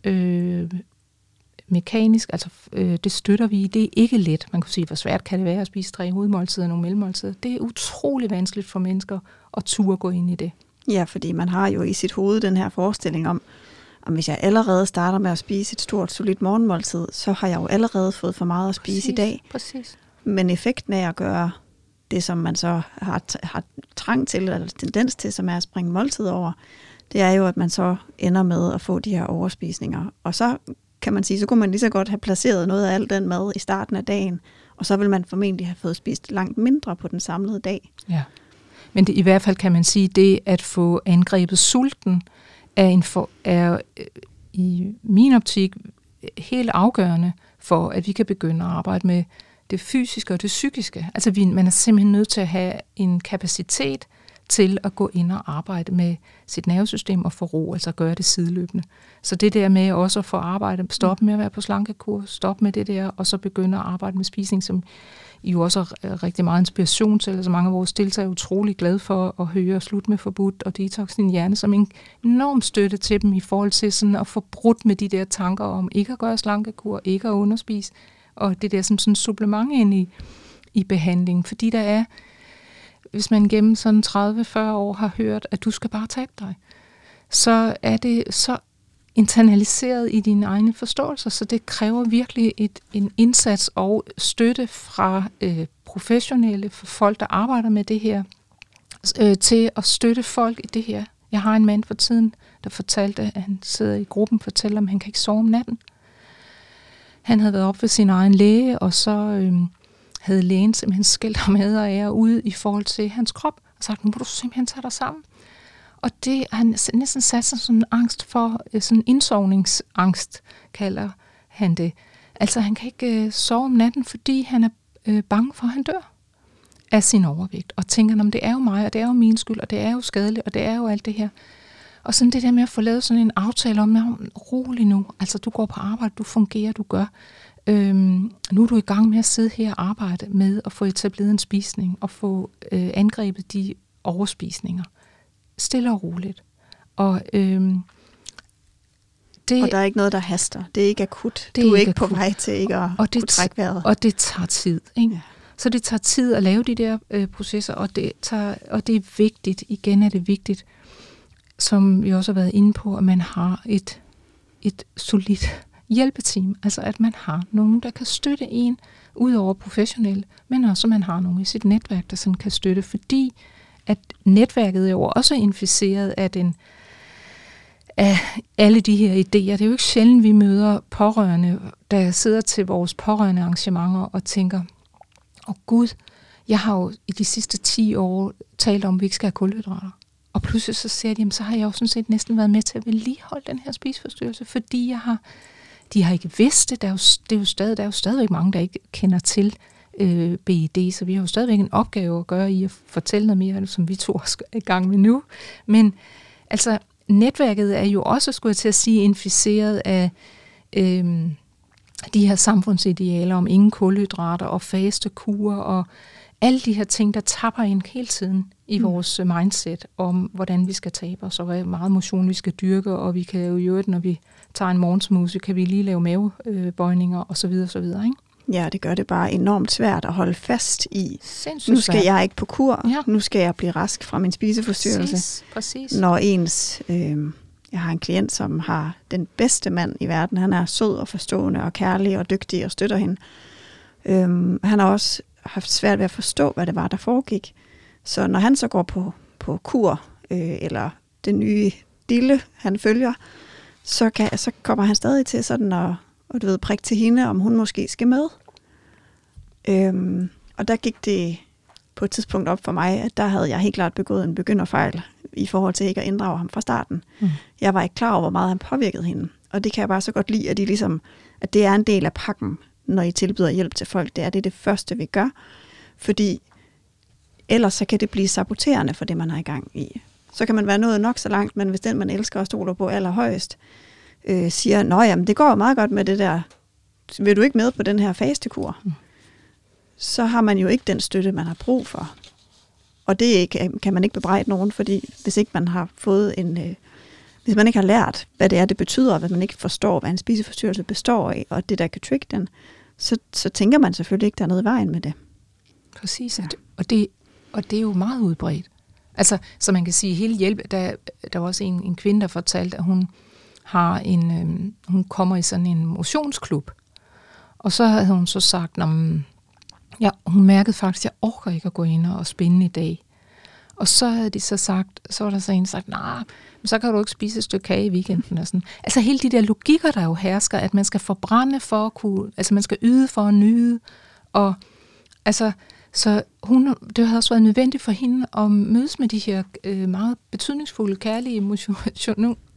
mekanisk. Altså, det støtter vi i. Det er ikke let. Man kunne sige, hvor svært kan det være at spise 3 hovedmåltider og nogle mellemmåltider. Det er utrolig vanskeligt for mennesker at turde gå ind i det. Ja, fordi man har jo i sit hoved den her forestilling om hvis jeg allerede starter med at spise et stort, solidt morgenmåltid, så har jeg jo allerede fået for meget at spise i dag. Præcis. Men effekten af at gøre det, som man så har trang til, eller tendens til, som er at springe måltid over, det er jo, at man så ender med at få de her overspisninger. Og så kan man sige, så kunne man lige så godt have placeret noget af al den mad i starten af dagen, og så vil man formentlig have fået spist langt mindre på den samlede dag. Ja, men i hvert fald kan man sige, det at få angrebet sulten er i min optik helt afgørende for, at vi kan begynde at arbejde med det fysiske og det psykiske. Altså man er simpelthen nødt til at have en kapacitet til at gå ind og arbejde med sit nervesystem og få ro, altså gøre det sideløbende. Så det der med også at få arbejde, stop med at være på slankekur, stop med det der, og så begynde at arbejde med spisning, som I jo også har rigtig meget inspiration til. Altså mange af vores deltagere er utrolig glade for at høre Slut med forbudt og Detox Din Hjerne, som en enorm støtte til dem i forhold til sådan at få brudt med de der tanker om ikke at gøre slankekur, ikke at underspise, og det der som sådan supplement ind i behandlingen. Fordi der er, hvis man gennem sådan 30-40 år har hørt, at du skal bare tabe dig, så er det så internaliseret i dine egne forståelser, så det kræver virkelig en indsats og støtte fra professionelle, fra folk, der arbejder med det her, til at støtte folk i det her. Jeg har en mand for tiden, der fortalte, at han sidder i gruppen og fortæller, om han kan ikke sove om natten. Han havde været op ved sin egen læge, og så havde lægen simpelthen skældt ham ad og ære ud i forhold til hans krop, og sagt, nu må du simpelthen tage dig sammen. Og det har han næsten sat sig som en angst for, sådan en indsovningsangst, kalder han det. Altså han kan ikke sove om natten, fordi han er bange for, at han dør af sin overvægt. Og tænker, om det er jo mig, og det er jo min skyld, og det er jo skadeligt, og det er jo alt det her. Og sådan det der med at få lavet sådan en aftale om, rolig nu, altså du går på arbejde, du fungerer, du gør. Nu er du i gang med at sidde her og arbejde med at få etableret en spisning, og få angrebet de overspisninger. Stille og roligt. Og der er ikke noget, der haster. Det er ikke akut. Du er ikke på vej til ikke at kunne trække vejret. Og det tager tid, ikke? Ja. Så det tager tid at lave de der processer, og det er vigtigt. Igen er det vigtigt, som vi også har været inde på, at man har et solidt hjælpeteam. Altså at man har nogen, der kan støtte en, udover professionelle, men også at man har nogen i sit netværk, der sådan kan støtte, fordi at netværket er jo også inficeret af alle de her idéer. Det er jo ikke sjældent, vi møder pårørende, der sidder til vores pårørende arrangementer og tænker, Gud, jeg har jo i de sidste 10 år talt om, at vi ikke skal have kulhydrater. Og pludselig så ser de, jamen, så har jeg jo sådan set næsten været med til at vedligeholde den her spiseforstyrrelse, fordi de har ikke vidst det. Der er jo stadigvæk mange, der ikke kender til BED, så vi har jo stadigvæk en opgave at gøre i at fortælle noget mere, som vi to også er i gang med nu. Men altså, netværket er jo også, skulle jeg til at sige, inficeret af de her samfundsidealer om ingen kulhydrater og faste kurer og alle de her ting, der tapper ind hele tiden i vores mindset om, hvordan vi skal tabe os, og hvor meget motion vi skal dyrke, og vi kan jo i øvrigt, når vi tager en morgensmoothie, kan vi lige lave mavebøjninger osv. osv., ikke? Ja, det gør det bare enormt svært at holde fast i. Sindssygt. Nu skal jeg ikke på kur, ja. Nu skal jeg blive rask fra min spiseforstyrrelse. Præcis. Når ens, jeg har en klient, som har den bedste mand i verden, han er sød og forstående og kærlig og dygtig og støtter hende. Han har også haft svært ved at forstå, hvad det var, der foregik. Så når han så går på kur, eller den nye dille, han følger, så kommer han stadig til sådan at prikke til hende, om hun måske skal med. Og der gik det på et tidspunkt op for mig, at der havde jeg helt klart begået en begynderfejl, i forhold til ikke at inddrage ham fra starten. Mm. Jeg var ikke klar over, hvor meget han påvirkede hende. Og det kan jeg bare så godt lide, at det er en del af pakken, når I tilbyder hjælp til folk. Det er det første, vi gør. Fordi ellers så kan det blive saboterende for det, man er i gang i. Så kan man være nået nok så langt, men hvis den, man elsker og stoler på allerhøjst, siger, nå jamen, det går jo meget godt med det der, vil du ikke med på den her fastekur? Mm. Så har man jo ikke den støtte, man har brug for. Og det kan man ikke bebrejde nogen, fordi hvis ikke man har fået hvis man ikke har lært, hvad det er, det betyder, hvis man ikke forstår, hvad en spiseforstyrrelse består af, og det der kan trigge den, så tænker man selvfølgelig ikke, der er noget i vejen med det. Præcis, ja. Og det er jo meget udbredt. Altså, så man kan sige, hele hjælp, der var også en kvinde, der fortalte, at hun har hun kommer i sådan en motionsklub. Og så havde hun så sagt, ja, hun mærkede faktisk, at jeg orker ikke at gå ind og spinde i dag. Og så havde de så sagt, så var der så en sagt, nej, så kan du ikke spise et stykke kage i weekenden og sådan. Altså hele de der logikker, der jo hersker, at man skal forbrænde for at kunne, altså man skal yde for at nyde. Og altså, så hun, det havde også været nødvendigt for hende at mødes med de her meget betydningsfulde, kærlige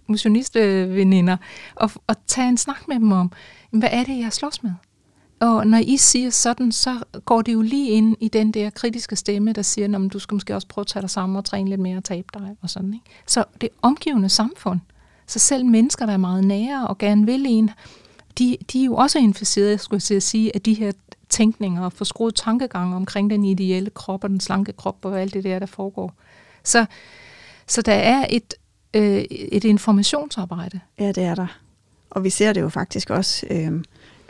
motionistveninder og tage en snak med dem om, hvad er det, jeg slås med? Og når I siger sådan, så går det jo lige ind i den der kritiske stemme, der siger, at du skal måske også prøve at tage dig sammen og træne lidt mere og tabe dig og sådan, ikke? Så det omgivende samfund, så selv mennesker, der er meget nære og gerne vil en, de er jo også inficeret, skulle jeg sige, af de her tænkninger og forskruede tankegange omkring den ideelle krop og den slanke krop og alt det der foregår. Så der er et informationsarbejde. Ja, det er der. Og vi ser det jo faktisk også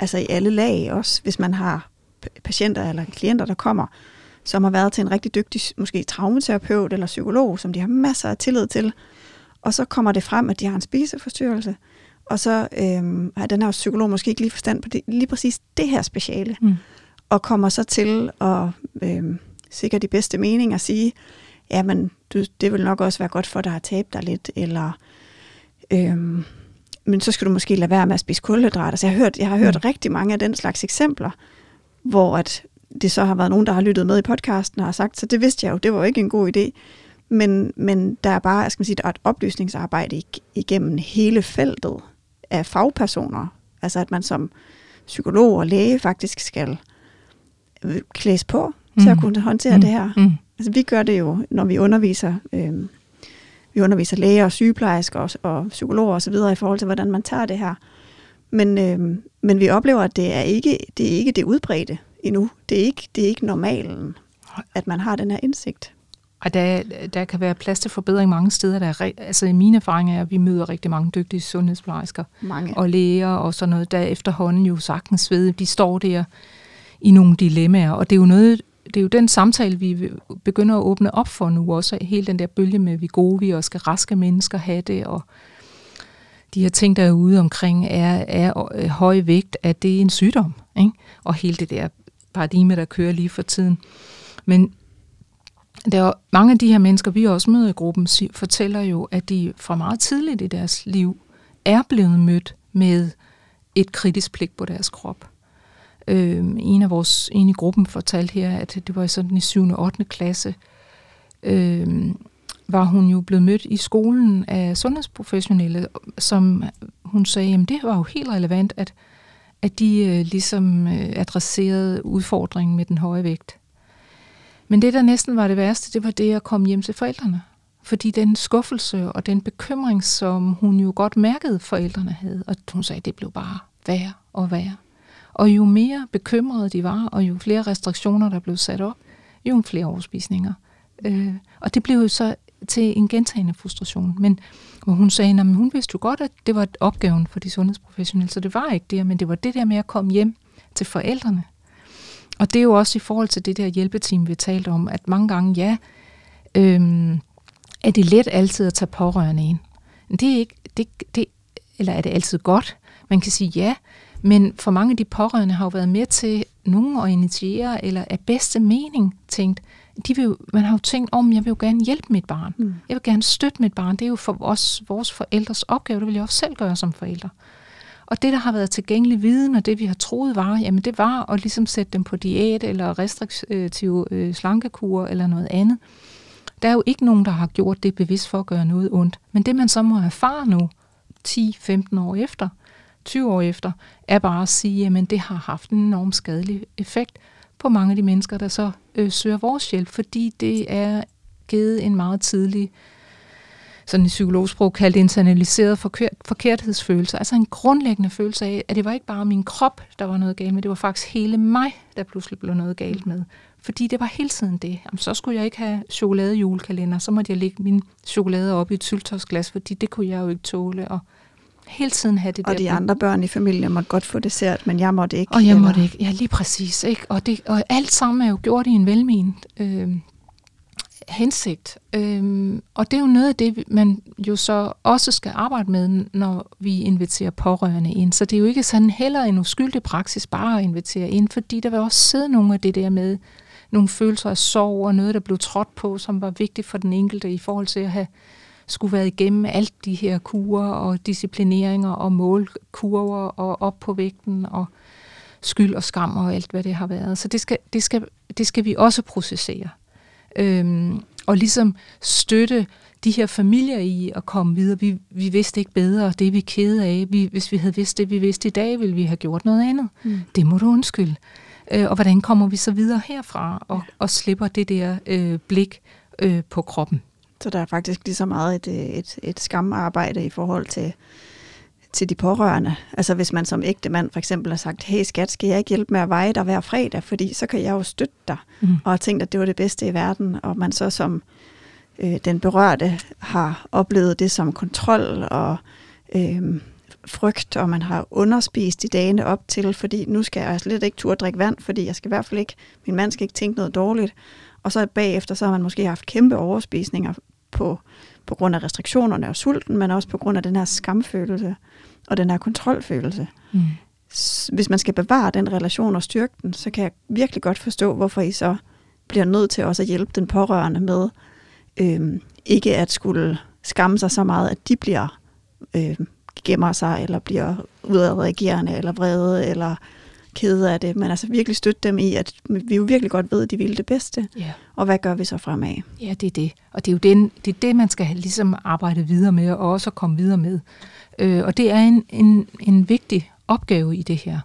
altså i alle lag også, hvis man har patienter eller klienter, der kommer, som har været til en rigtig dygtig, måske traumaterapeut eller psykolog, som de har masser af tillid til, og så kommer det frem, at de har en spiseforstyrrelse, og så har den her psykolog måske ikke lige forstand på det, lige præcis det her speciale, og kommer så til at sikkert i bedste mening at sige, jamen, det vil nok også være godt for dig at tabe dig lidt, eller men så skal du måske lade være med at spise kulhydrater. Så jeg har hørt rigtig mange af den slags eksempler, hvor at det så har været nogen, der har lyttet med i podcasten og har sagt, så det vidste jeg jo, det var jo ikke en god idé. Men der er bare, skal man sige, der er et oplysningsarbejde igennem hele feltet af fagpersoner. Altså at man som psykolog og læge faktisk skal klædes på til at kunne håndtere det her. Altså vi gør det jo, når vi underviser, læger og sygeplejersker og psykologer og så videre i forhold til, hvordan man tager det her. Men vi oplever, at det er ikke det udbredte endnu. Det er ikke normalen, at man har den her indsigt. Og der kan være plads til forbedring mange steder. Altså i mine erfaringer er, at vi møder rigtig mange dygtige sundhedsplejersker og læger og sådan noget, der efterhånden jo sagtens ved, de står der i nogle dilemmaer. Og det er jo noget, det er jo den samtale, vi begynder at åbne op for nu også. Hele den der bølge med, vi er gode, vi også skal raske mennesker have det, og de her ting, der er ude omkring, er høj vægt, at det er en sygdom, ikke? Og hele det der paradigme, der kører lige for tiden. Men der er mange af de her mennesker, vi også møder i gruppen, fortæller jo, at de fra meget tidligt i deres liv er blevet mødt med et kritisk blik på deres krop. En i gruppen fortalte her, at det var sådan i 7. og 8. klasse, var hun jo blevet mødt i skolen af sundhedsprofessionelle, som hun sagde, jamen det var jo helt relevant, at de ligesom adresserede udfordringen med den høje vægt. Men det, der næsten var det værste, det var det at komme hjem til forældrene. Fordi den skuffelse og den bekymring, som hun jo godt mærkede, forældrene havde, og hun sagde, det blev bare værre og værre. Og jo mere bekymrede de var, og jo flere restriktioner, der blev sat op, jo flere overspisninger. Og det blev jo så til en gentagende frustration. Men hvor hun sagde, at hun vidste jo godt, at det var opgaven for de sundhedsprofessionelle, så det var ikke det, men det var det der med at komme hjem til forældrene. Og det er jo også i forhold til det der hjælpeteam, vi talte om, at mange gange, er det let altid at tage pårørende ind. Det er ikke, eller er det altid godt? Man kan sige ja, men for mange af de pårørende har jo været med til nogen at initiere, eller af bedste mening tænkt, man har jo tænkt, jeg vil jo gerne hjælpe mit barn. Jeg vil gerne støtte mit barn. Det er jo for os, vores forældres opgave, det vil jeg også selv gøre som forælder. Og det, der har været tilgængelig viden, og det, vi har troet var, jamen det var at ligesom sætte dem på diæt, eller restriktive slankekurer, eller noget andet. Der er jo ikke nogen, der har gjort det bevidst for at gøre noget ondt. Men det, man så må erfare nu, 10-15 år efter, 20 år efter, er bare at sige, jamen det har haft en enorm skadelig effekt på mange af de mennesker, der så søger vores hjælp, fordi det er givet en meget tidlig, sådan i psykologsprog kaldt internaliseret forkerthedsfølelse, altså en grundlæggende følelse af, at det var ikke bare min krop, der var noget galt med, det var faktisk hele mig, der pludselig blev noget galt med. Fordi det var hele tiden det. Jamen, så skulle jeg ikke have chokoladejulekalender, så måtte jeg lægge min chokolade op i et syltøjsglas, fordi det kunne jeg jo ikke tåle, og hele tiden have det der. Og de andre børn i familien måtte godt få dessert, men jeg måtte ikke. Og jeg måtte ikke, ja lige præcis. Ikke? Og alt sammen er jo gjort i en velment hensigt. Og det er jo noget af det, man jo så også skal arbejde med, når vi inviterer pårørende ind. Så det er jo ikke sådan heller en uskyldig praksis bare at invitere ind, fordi der vil også sidde nogle af det der med nogle følelser af sorg og noget, der blev trådt på, som var vigtigt for den enkelte i forhold til at have skulle være igennem alt de her kurer og disciplineringer og målkurver og op på vægten og skyld og skam og alt, hvad det har været. Så det skal vi også processere. Og ligesom støtte de her familier i at komme videre. Vi vidste ikke bedre, det er vi kede af. Hvis vi havde vidst det, vi vidste i dag, ville vi have gjort noget andet. Det må du undskylde. Og hvordan kommer vi så videre herfra og slipper det der blik på kroppen? Så der er faktisk lige så meget et skamarbejde i forhold til de pårørende. Altså hvis man som ægte mand for eksempel har sagt, hey skat, skal jeg ikke hjælpe med at veje dig hver fredag, fordi så kan jeg jo støtte dig, og har tænkt, at det var det bedste i verden, og man så som den berørte har oplevet det som kontrol og frygt, og man har underspist i dagene op til, fordi nu skal jeg slet ikke turde drikke vand, fordi jeg skal i hvert fald ikke, min mand skal ikke tænke noget dårligt. Og så bagefter, så har man måske haft kæmpe overspisninger på grund af restriktionerne og sulten, men også på grund af den her skamfølelse og den her kontrolfølelse. Hvis man skal bevare den relation og styrke den, så kan jeg virkelig godt forstå, hvorfor I så bliver nødt til også at hjælpe den pårørende med ikke at skulle skamme sig så meget, at de bliver gemmer sig, eller bliver udadreagerende, eller vrede, eller kede af det, men altså virkelig støtte dem i, at vi jo virkelig godt ved, at de vil det bedste. Yeah. Og hvad gør vi så fremad? Ja, det er det. Og det er jo det man skal ligesom arbejde videre med, og også komme videre med. Og det er en vigtig opgave i det her.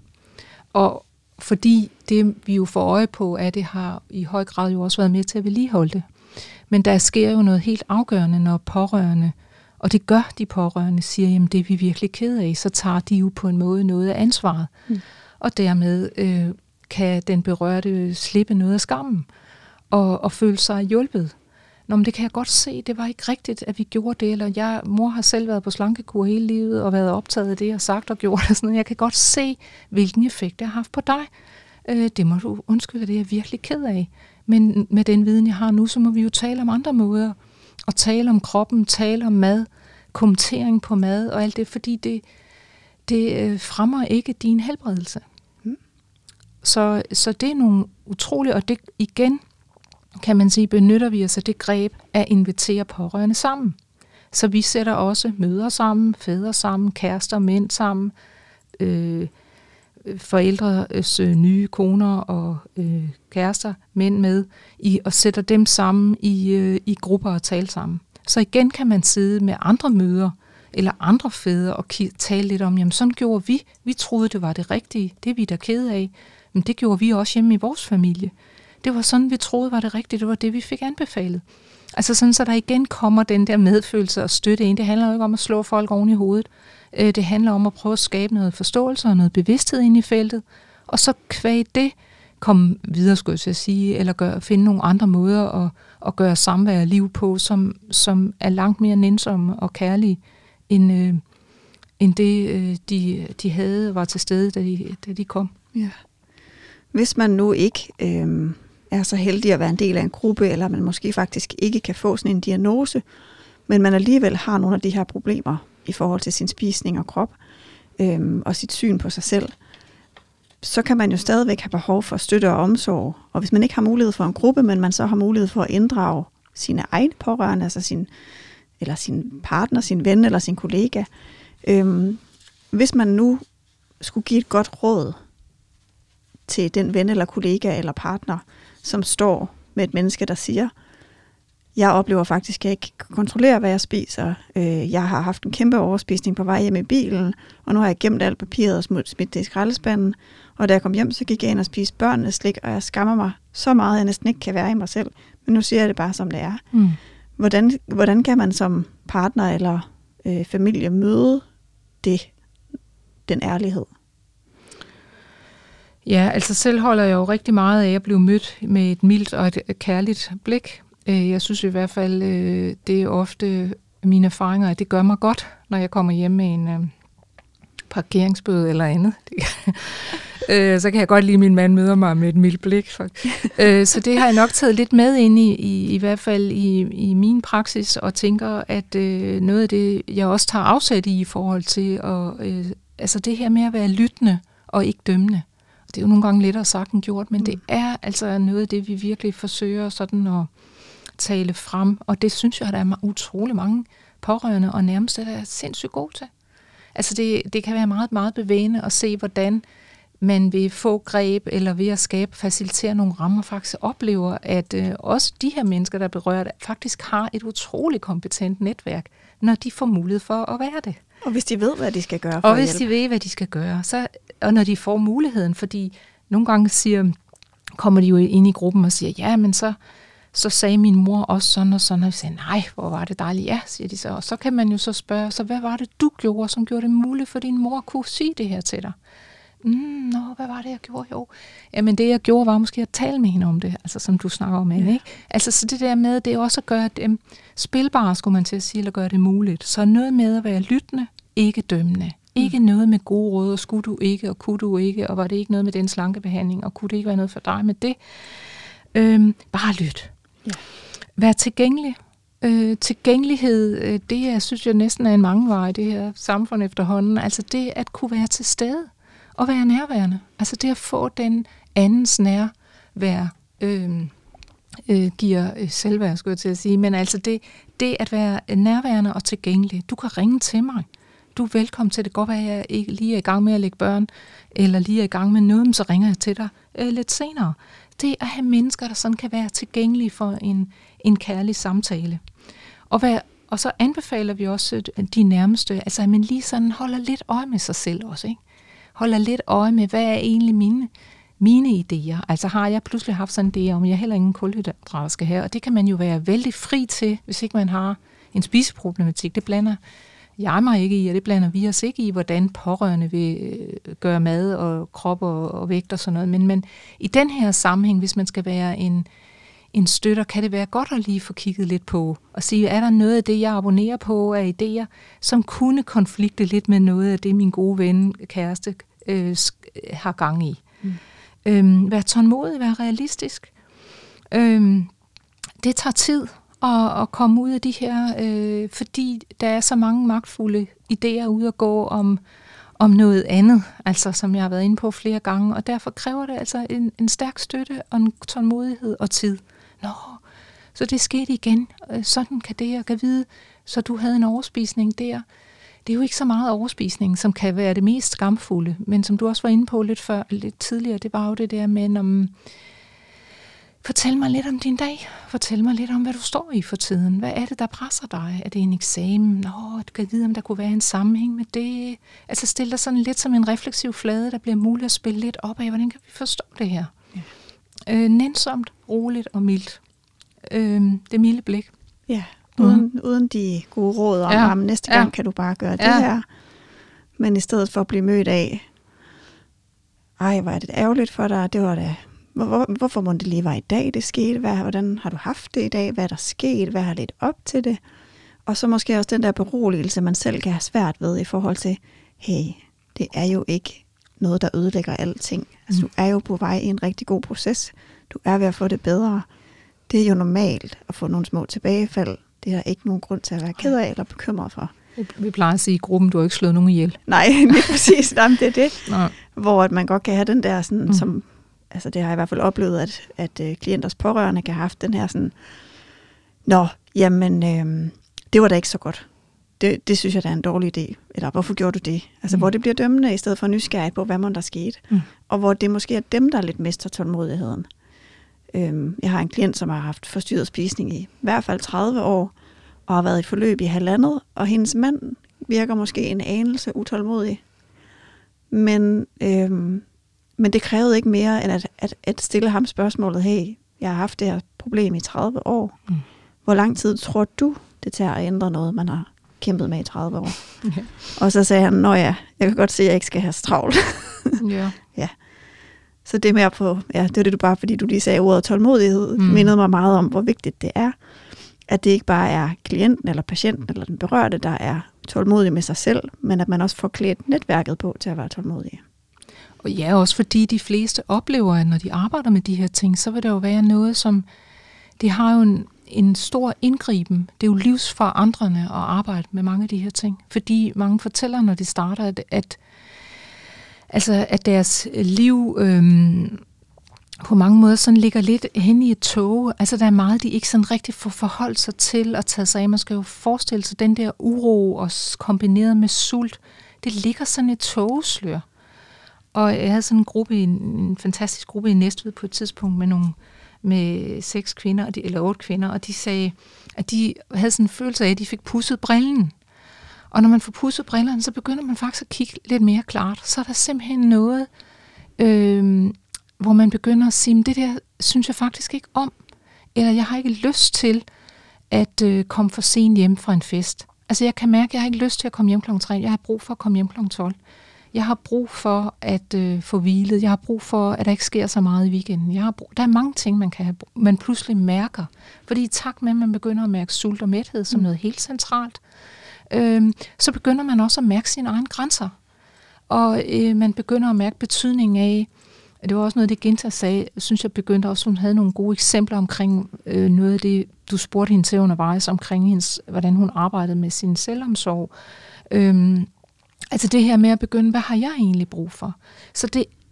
Og fordi det, vi jo får øje på, at det har i høj grad jo også været med til at vedligeholde det. Men der sker jo noget helt afgørende, når pårørende, og det gør de pårørende, siger, jamen det er vi virkelig ked af, så tager de jo på en måde noget af ansvaret. Mm. Og dermed kan den berørte slippe noget af skammen og føle sig hjulpet. Nå, men det kan jeg godt se, det var ikke rigtigt, at vi gjorde det, eller mor har selv været på slankekur hele livet, og været optaget af det, og sagt og gjort, og sådan noget. Jeg kan godt se, hvilken effekt det har haft på dig. Det må du undskylde, det er jeg virkelig ked af. Men med den viden, jeg har nu, så må vi jo tale om andre måder, og tale om kroppen, tale om mad, kommentering på mad, og alt det, fordi det fremmer ikke din helbredelse. Mm. Så det er nogle utrolige, og det igen, kan man sige, benytter vi os af det greb at invitere pårørende sammen. Så vi sætter også mødre sammen, fædre sammen, kærester, mænd sammen, forældres nye koner og kærester, mænd med, og sætter dem sammen i grupper og tale sammen. Så igen kan man sidde med andre mødre eller andre fædre og tale lidt om, jamen sådan gjorde vi. Vi troede, det var det rigtige. Det er vi da kede af. Men det gjorde vi også hjemme i vores familie. Det var sådan, vi troede var det rigtige. Det var det, vi fik anbefalet. Altså sådan, så der igen kommer den der medfølelse og støtte ind. Det handler jo ikke om at slå folk oven i hovedet. Det handler om at prøve at skabe noget forståelse og noget bevidsthed ind i feltet. Og så kvæg det komme videre, skulle jeg sige, eller finde nogle andre måder at gøre samvær og liv på, som er langt mere nænsomme og kærlige, end det, de havde var til stede, da de kom. Ja. Hvis man nu ikke er så heldig at være en del af en gruppe, eller man måske faktisk ikke kan få sådan en diagnose, men man alligevel har nogle af de her problemer i forhold til sin spisning og krop, og sit syn på sig selv, så kan man jo stadigvæk have behov for støtte og omsorg. Og hvis man ikke har mulighed for en gruppe, men man så har mulighed for at inddrage sine egne pårørende, altså sin partner, sin ven eller sin kollega. Hvis man nu skulle give et godt råd til den ven eller kollega eller partner, som står med et menneske, der siger, jeg oplever faktisk, at jeg ikke kan kontrollere, hvad jeg spiser. Jeg har haft en kæmpe overspisning på vej hjem i bilen, og nu har jeg gemt alt papiret og smidt det i skraldespanden. Og da jeg kom hjem, så gik jeg ind og spiste børnenes slik, og jeg skammer mig så meget, at jeg næsten ikke kan være i mig selv. Men nu siger jeg det bare, som det er. Mm. Hvordan kan man som partner eller familie møde den ærlighed? Ja, altså selv holder jeg jo rigtig meget af at blive mødt med et mildt og et kærligt blik. Jeg synes i hvert fald, det er ofte mine erfaringer, at det gør mig godt, når jeg kommer hjem med en parkeringsbøde eller andet. Så kan jeg godt lide, at min mand møder mig med et mildt blik. Så det har jeg nok taget lidt med ind i hvert fald i min praksis, og tænker, at noget af det, jeg også tager afsæt i forhold til, altså det her med at være lyttende og ikke dømmende. Det er jo nogle gange lettere sagt end gjort, men det er altså noget af det, vi virkelig forsøger sådan at tale frem. Og det synes jeg, der er utrolig mange pårørende og nærmest, der er sindssygt gode til. Altså det kan være meget, meget bevægende at se, hvordan man ved få greb eller ved at facilitere nogle rammer, faktisk oplever, at også de her mennesker, der er berørt, faktisk har et utroligt kompetent netværk, når de får mulighed for at være det. Og hvis de ved, hvad de skal gøre for at hjælpe. Og hvis de ved, hvad de skal gøre, så, og når de får muligheden, fordi nogle gange kommer de jo ind i gruppen og siger, ja, men så sagde min mor også sådan og sådan, og jeg sagde, nej, hvor var det dejligt, ja, siger de så. Og så kan man jo så spørge, så hvad var det, du gjorde, som gjorde det muligt for din mor at kunne sige det her til dig? Hvad var det, jeg gjorde? Jo, jamen det, jeg gjorde, var måske at tale med hende om det, altså som du snakker om, ikke? Altså så det der med, det er også at gøre dem spilbare, skulle man til at sige, eller gøre det muligt. Så noget med at være lyttende, ikke dømmende. Ikke noget med gode råd, og skulle du ikke, og kunne du ikke, og var det ikke noget med den slankebehandling, og kunne det ikke være noget for dig med det? Bare lyt. Ja. Vær tilgængelig. Tilgængelighed, det jeg synes jeg næsten er en mangelvare i det her samfund efterhånden. Altså det at kunne være til stede. Og være nærværende. Altså det at få den andens nærvær, giver selvværd, skulle jeg til at sige. Men altså det at være nærværende og tilgængelig. Du kan ringe til mig. du er velkommen til, det går, at jeg ikke lige er i gang med at lægge børn, eller lige er i gang med noget, så ringer jeg til dig lidt senere. Det at have mennesker, der sådan kan være tilgængelige for en kærlig samtale. Og så anbefaler vi også de nærmeste, altså at man lige sådan holder lidt øje med sig selv også, ikke? Holder lidt øje med, hvad er egentlig mine idéer. Altså har jeg pludselig haft sådan en idé om, jeg heller ingen kulhydrater skal have, og det kan man jo være vældig fri til, hvis ikke man har en spiseproblematik. Det blander jeg mig ikke i, og det blander vi os ikke i, hvordan pårørende vil gøre mad og krop og vægt og sådan noget. Men i den her sammenhæng, hvis man skal være en støtter, kan det være godt at lige få kigget lidt på og sige, er der noget af det, jeg abonnerer på af idéer, som kunne konflikte lidt med noget af det, min gode ven, kæreste, har gang i. Mm. Vær tålmodig, vær realistisk. Det tager tid at komme ud af de her, fordi der er så mange magtfulde idéer ude at gå om noget andet, altså som jeg har været inde på flere gange, og derfor kræver det altså en stærk støtte og en tålmodighed og tid. Nå, så det skete igen. Sådan kan det, jeg kan vide. Så du havde en overspisning der. Det er jo ikke så meget overspisning, som kan være det mest skamfulde, men som du også var inde på lidt tidligere, det var jo det der med, fortæl mig lidt om din dag. Fortæl mig lidt om, hvad du står i for tiden. Hvad er det, der presser dig? Er det en eksamen? Nå, du kan vide, om der kunne være en sammenhæng med det. Altså stille dig sådan lidt som en refleksiv flade, der bliver muligt at spille lidt op af. Hvordan kan vi forstå det her? Ja. Nænsomt, roligt og mildt. Det milde blik. Ja, uden de gode råd om, næste gang kan du bare gøre det her. Men i stedet for at blive mødt af, ej, hvor er det ærgerligt for dig, det var da... Hvorfor må det lige være i dag, det skete? Hvordan har du haft det i dag? Hvad er der sket? Hvad har ledt op til det? Og så måske også den der beroligelse, man selv kan have svært ved i forhold til, hey, det er jo ikke noget, der ødelægger alting. Altså, du er jo på vej i en rigtig god proces. Du er ved at få det bedre. Det er jo normalt at få nogle små tilbagefald. Det er der ikke nogen grund til at være ked af eller bekymret for. Vi plejer at sige i gruppen, du har ikke slået nogen ihjel. Nej, lige præcis. Jamen, det er det. Nej. Hvor at man godt kan have den der, sådan, som... Altså det har jeg i hvert fald oplevet, at klienters pårørende kan have haft den her sådan, nå, jamen, det var da ikke så godt. Det synes jeg, der er en dårlig idé. Eller hvorfor gjorde du det? Altså hvor det bliver dømmende, i stedet for nysgerrighed på, hvad man der skete. Og hvor det måske er dem, der lidt mister tålmodigheden. Jeg har en klient, som har haft forstyrret spisning i hvert fald 30 år, og har været i forløb i 1,5 år, og hendes mand virker måske en anelse utålmodig. Men det krævede ikke mere, end at stille ham spørgsmålet, hey, jeg har haft det her problem i 30 år. Hvor lang tid tror du, det tager at ændre noget, man har kæmpet med i 30 år? Okay. Og så sagde han, nå ja, jeg kan godt se, at jeg ikke skal have travlt. Yeah. Ja. Så det med at få, ja, det var det, du bare, fordi du lige sagde ordet tålmodighed, mindede mig meget om, hvor vigtigt det er, at det ikke bare er klienten eller patienten eller den berørte, der er tålmodig med sig selv, men at man også får klædt netværket på til at være tålmodig. Og ja, også fordi de fleste oplever, at når de arbejder med de her ting, så vil der jo være noget, som... Det har jo en stor indgriben. Det er jo livsforandrende at arbejde med mange af de her ting. Fordi mange fortæller, når de starter, at deres liv på mange måder sådan ligger lidt hen i et tåge. Altså der er meget, de ikke sådan rigtig får forholdt sig til at tage sig af. Man skal jo forestille sig den der uro og kombineret med sult. Det ligger sådan et tågeslør. Og jeg havde sådan en gruppe, en fantastisk gruppe i Næstved på et tidspunkt med 6 kvinder, eller 8 kvinder, og de sagde, at de havde sådan en følelse af, at de fik pudset brillen. Og når man får pudset brillerne, så begynder man faktisk at kigge lidt mere klart. Så er der simpelthen noget, hvor man begynder at sige, det der synes jeg faktisk ikke om, eller jeg har ikke lyst til at komme for sent hjem fra en fest. Altså jeg kan mærke, at jeg har ikke lyst til at komme hjem kl. 3, jeg har brug for at komme hjem kl. 12. Jeg har brug for at få hvilet. Jeg har brug for, at der ikke sker så meget i weekenden. Der er mange ting, man pludselig mærker. Fordi i takt med, at man begynder at mærke sult og mæthed som noget helt centralt, så begynder man også at mærke sine egne grænser. Og man begynder at mærke betydningen af, det var også noget, det Genta sagde, synes jeg begyndte også, hun havde nogle gode eksempler omkring noget af det, du spurgte hende til undervejs, omkring hvordan hun arbejdede med sin selvomsorg. Altså det her med at begynde, hvad har jeg egentlig brug for?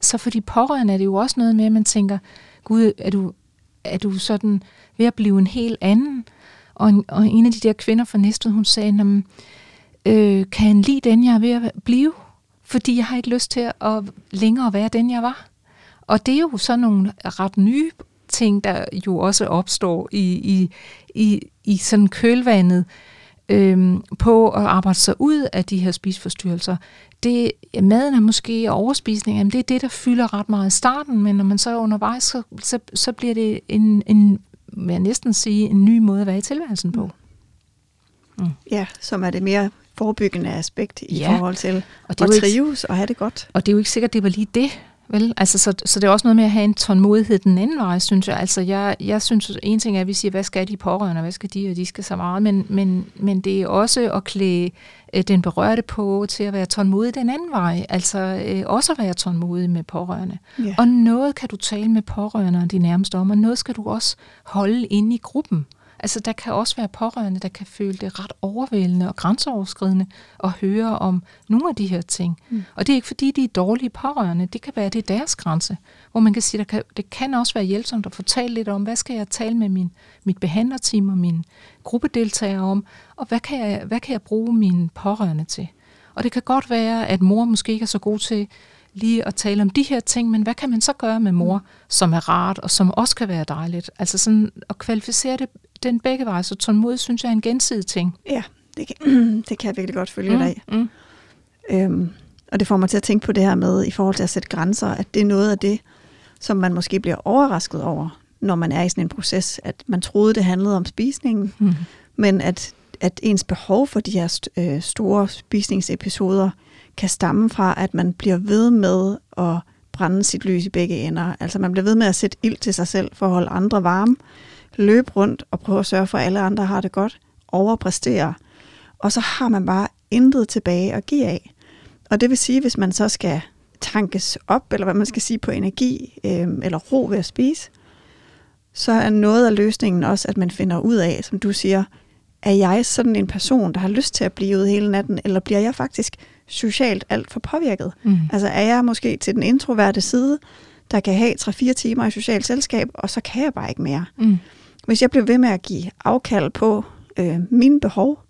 Så for de pårørende er det jo også noget med, at man tænker, gud, er du sådan ved at blive en helt anden? Og en af de der kvinder fra Næstved, hun sagde, kan lide den, jeg er ved at blive, fordi jeg har ikke lyst til at længere være den, jeg var. Og det er jo sådan nogle ret nye ting, der jo også opstår i sådan kølvandet på at arbejde sig ud af de her spiseforstyrrelser. Det, maden er måske overspisning, jamen det er det, der fylder ret meget i starten, men når man så er undervejs, så bliver det en vil jeg næsten sige, en ny måde at være i tilværelsen på. Mm. Ja, som er det mere forebyggende aspekt i forhold til og at trives og have det godt. Og det er jo ikke sikkert, det var lige det, vel? Altså, så det er også noget med at have en tålmodighed den anden vej, synes jeg. Altså, jeg synes, en ting er, at vi siger, hvad skal de pårørende, hvad skal de, og de skal så meget, men det er også at klæde den berørte på til at være tålmodig den anden vej. Altså, også at være tålmodig med pårørende. Yeah. Og noget kan du tale med pårørende og de nærmeste om, og noget skal du også holde inde i gruppen. Altså, der kan også være pårørende, der kan føle det ret overvældende og grænseoverskridende at høre om nogle af de her ting. Mm. Og det er ikke fordi, de er dårlige pårørende. Det kan være, det er deres grænse. Hvor man kan sige, det kan også være hjælpsomt at fortælle lidt om, hvad skal jeg tale med mit behandlerteam og mine gruppedeltagere om, og hvad kan jeg bruge mine pårørende til? Og det kan godt være, at mor måske ikke er så god til lige at tale om de her ting, men hvad kan man så gøre med mor, som er rart, og som også kan være dejligt? Altså sådan at kvalificere det den begge veje, så tålmodighed, synes jeg, er en gensidig ting. Ja, det kan jeg virkelig godt følge dig i. Mm. Og det får mig til at tænke på det her med, i forhold til at sætte grænser, at det er noget af det, som man måske bliver overrasket over, når man er i sådan en proces, at man troede, det handlede om spisningen, men at ens behov for de her store spisningsepisoder kan stamme fra, at man bliver ved med at brænde sit lys i begge ender. Altså man bliver ved med at sætte ild til sig selv for at holde andre varme, løbe rundt og prøve at sørge for, at alle andre har det godt, overpræstere, og så har man bare intet tilbage at give af. Og det vil sige, hvis man så skal tankes op, eller hvad man skal sige på energi, eller ro ved at spise, så er noget af løsningen også, at man finder ud af, som du siger, er jeg sådan en person, der har lyst til at blive ude hele natten, eller bliver jeg faktisk socialt alt for påvirket? Mm. Altså er jeg måske til den introverte side, der kan have 3-4 timer i socialt selskab, og så kan jeg bare ikke mere. Mm. Hvis jeg bliver ved med at give afkald på mine behov,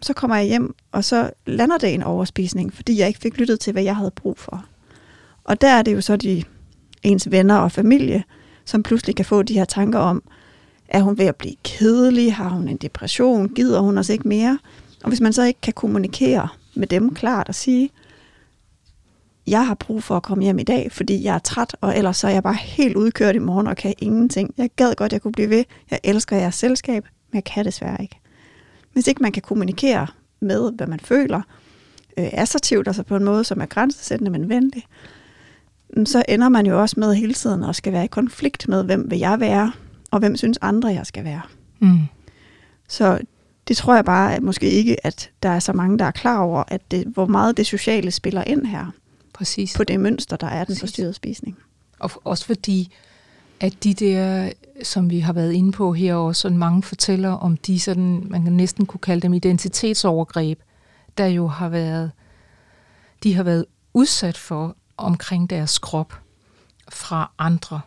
så kommer jeg hjem, og så lander det en overspisning, fordi jeg ikke fik lyttet til, hvad jeg havde brug for. Og der er det jo så ens venner og familie, som pludselig kan få de her tanker om, er hun ved at blive kedelig, har hun en depression, gider hun os ikke mere? Og hvis man så ikke kan kommunikere med dem klart og sige, jeg har brug for at komme hjem i dag, fordi jeg er træt, og ellers så er jeg bare helt udkørt i morgen og kan ingenting. Jeg gad godt, jeg kunne blive ved. Jeg elsker jeres selskab, men jeg kan desværre ikke. Hvis ikke man kan kommunikere med, hvad man føler, assertivt, altså på en måde, som er grænsesættende, men venlig, så ender man jo også med hele tiden og skal være i konflikt med, hvem vil jeg være, og hvem synes andre, jeg skal være. Mm. Så det tror jeg bare, at måske ikke, at der er så mange, der er klar over, at hvor meget det sociale spiller ind her. Præcis. På det mønster, der er den forstyrrede spisning. Og også fordi, at de der, som vi har været inde på her også, mange fortæller om de sådan, man næsten kunne kalde dem identitetsovergreb, der jo har været udsat for omkring deres krop fra andre,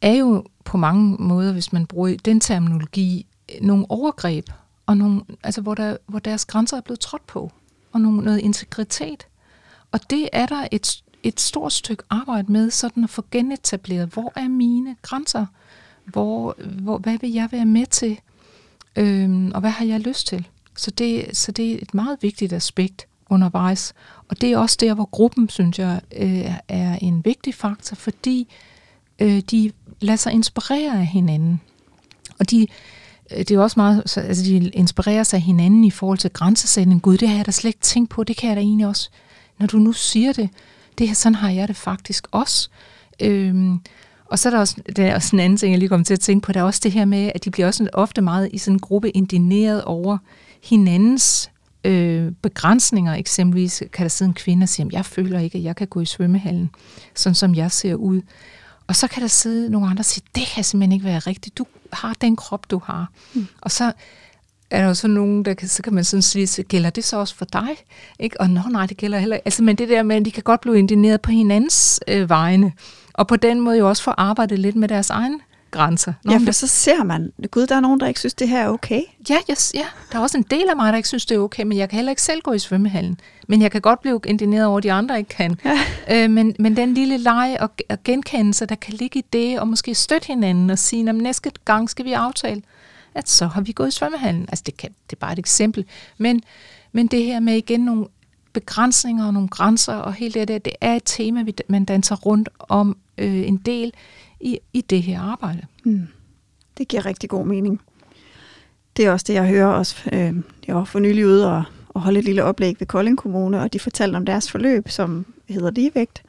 er jo på mange måder, hvis man bruger den terminologi, nogle overgreb, og nogle, altså hvor deres grænser er blevet trådt på, og noget integritet. Og det er der et stort stykke arbejde med, sådan at få genetableret, hvor er mine grænser? Hvad vil jeg være med til? Og hvad har jeg lyst til? Så det er et meget vigtigt aspekt undervejs. Og det er også der, hvor gruppen, synes jeg, er en vigtig faktor, fordi de lader sig inspirere af hinanden. Og det er jo også meget, altså de inspirerer sig af hinanden i forhold til grænsesætning. Gud, det har jeg da slet ikke tænkt på, det kan jeg da egentlig også. Når du nu siger det her, sådan har jeg det faktisk også. Og så er der også, det er også en anden ting, jeg lige kommer til at tænke på, der er også det her med, at de bliver også ofte meget i sådan en gruppe indigneret over hinandens begrænsninger. Eksempelvis kan der sidde en kvinde og sige, jeg føler ikke, at jeg kan gå i svømmehallen, sådan som jeg ser ud. Og så kan der sidde nogle andre og sige, det kan simpelthen ikke være rigtigt, du har den krop, du har. Mm. Og så er der jo sådan nogen, så kan man sådan sige, gælder det så også for dig? Ikke? Og nej, det gælder heller ikke. Altså, men det der med, at de kan godt blive indigneret på hinandens vegne, og på den måde jo også få arbejdet lidt med deres egen grænser. Nogen, ja, for så ser man, gud, der er nogen, der ikke synes, det her er okay. Ja, yes, ja, der er også en del af mig, der ikke synes, det er okay, men jeg kan heller ikke selv gå i svømmehallen. Men jeg kan godt blive indigneret over, at de andre ikke kan. Ja. Men den lille leg og genkendelse, der kan ligge i det, og måske støtte hinanden og sige, at næste gang skal vi aftale, at så har vi gået i svømmehallen. Altså, det er bare et eksempel. Men det her med igen nogle begrænsninger og nogle grænser og hele det der, det er et tema, man danser rundt om en del i det her arbejde. Mm. Det giver rigtig god mening. Det er også det, jeg hører også. Jeg var for nylig ude og holde et lille oplæg ved Kolding Kommune, og de fortalte om deres forløb, som hedder Ligevægt,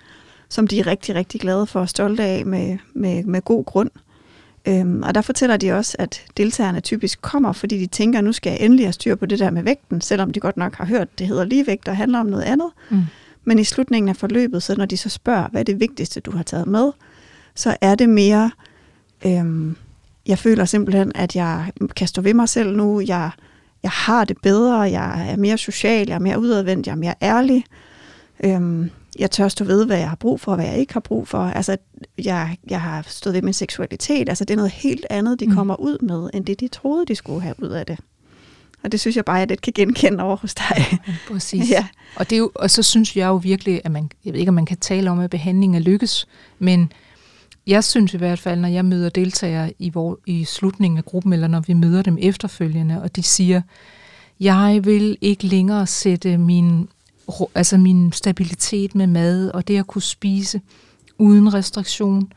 som de er rigtig, rigtig glade for og stolte af med god grund. Og der fortæller de også, at deltagerne typisk kommer, fordi de tænker, nu skal jeg endelig have styr på det der med vægten, selvom de godt nok har hørt, det hedder ligevægt og handler om noget andet. Mm. Men i slutningen af forløbet, så når de så spørger, hvad er det vigtigste, du har taget med, så er det mere, jeg føler simpelthen, at jeg kan stå ved mig selv nu, jeg har det bedre, jeg er mere social, jeg er mere udadvendt, jeg er mere ærlig. Jeg tør stå ved, hvad jeg har brug for, og hvad jeg ikke har brug for. Altså, jeg har stået ved min seksualitet. Altså, det er noget helt andet, de kommer ud med, end det, de troede, de skulle have ud af det. Og det synes jeg bare, at det kan genkende over hos dig. Ja, præcis. Ja. Og, det er jo, og så synes jeg jo virkelig, at man, jeg ved ikke, om man kan tale om, at behandling er lykkes, men jeg synes i hvert fald, når jeg møder deltagere i slutningen af gruppen, eller når vi møder dem efterfølgende, og de siger, jeg vil ikke længere sætte min stabilitet med mad, og det at kunne spise uden restriktion,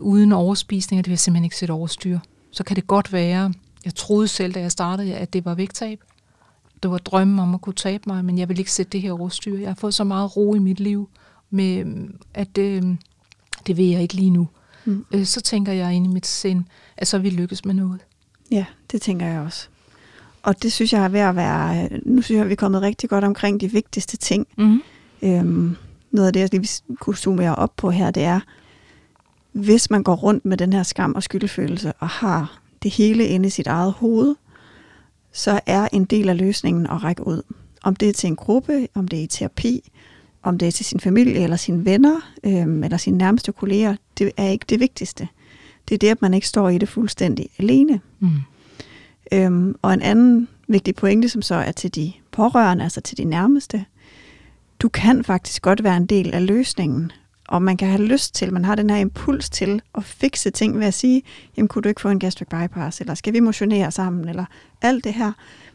uden overspisninger, det vil jeg simpelthen ikke sætte over styr. Så kan det godt være, jeg troede selv, da jeg startede, at det var vægttab. Det var drømmen om at kunne tabe mig, men jeg vil ikke sætte det her over styr. Jeg har fået så meget ro i mit liv, med, at det vil jeg ikke lige nu. Mm. Så tænker jeg inde i mit sind, at så vi lykkes med noget. Ja, det tænker jeg også. Og det synes jeg er ved at være, nu synes jeg, vi er kommet rigtig godt omkring de vigtigste ting. Mm-hmm. Noget af det, jeg lige kunne zoomere op på her, det er, hvis man går rundt med den her skam og skyldfølelse, og har det hele inde i sit eget hoved, så er en del af løsningen at række ud. Om det er til en gruppe, om det er i terapi, om det er til sin familie, eller sine venner, eller sine nærmeste kolleger, det er ikke det vigtigste. Det er det, at man ikke står i det fuldstændig alene. Mm. Og en anden vigtig pointe, som så er til de pårørende, altså til de nærmeste. Du kan faktisk godt være en del af løsningen, og man kan have lyst til, man har den her impuls til at fikse ting ved at sige, jamen kunne du ikke få en gastric bypass, eller skal vi motionere sammen, eller alt det her.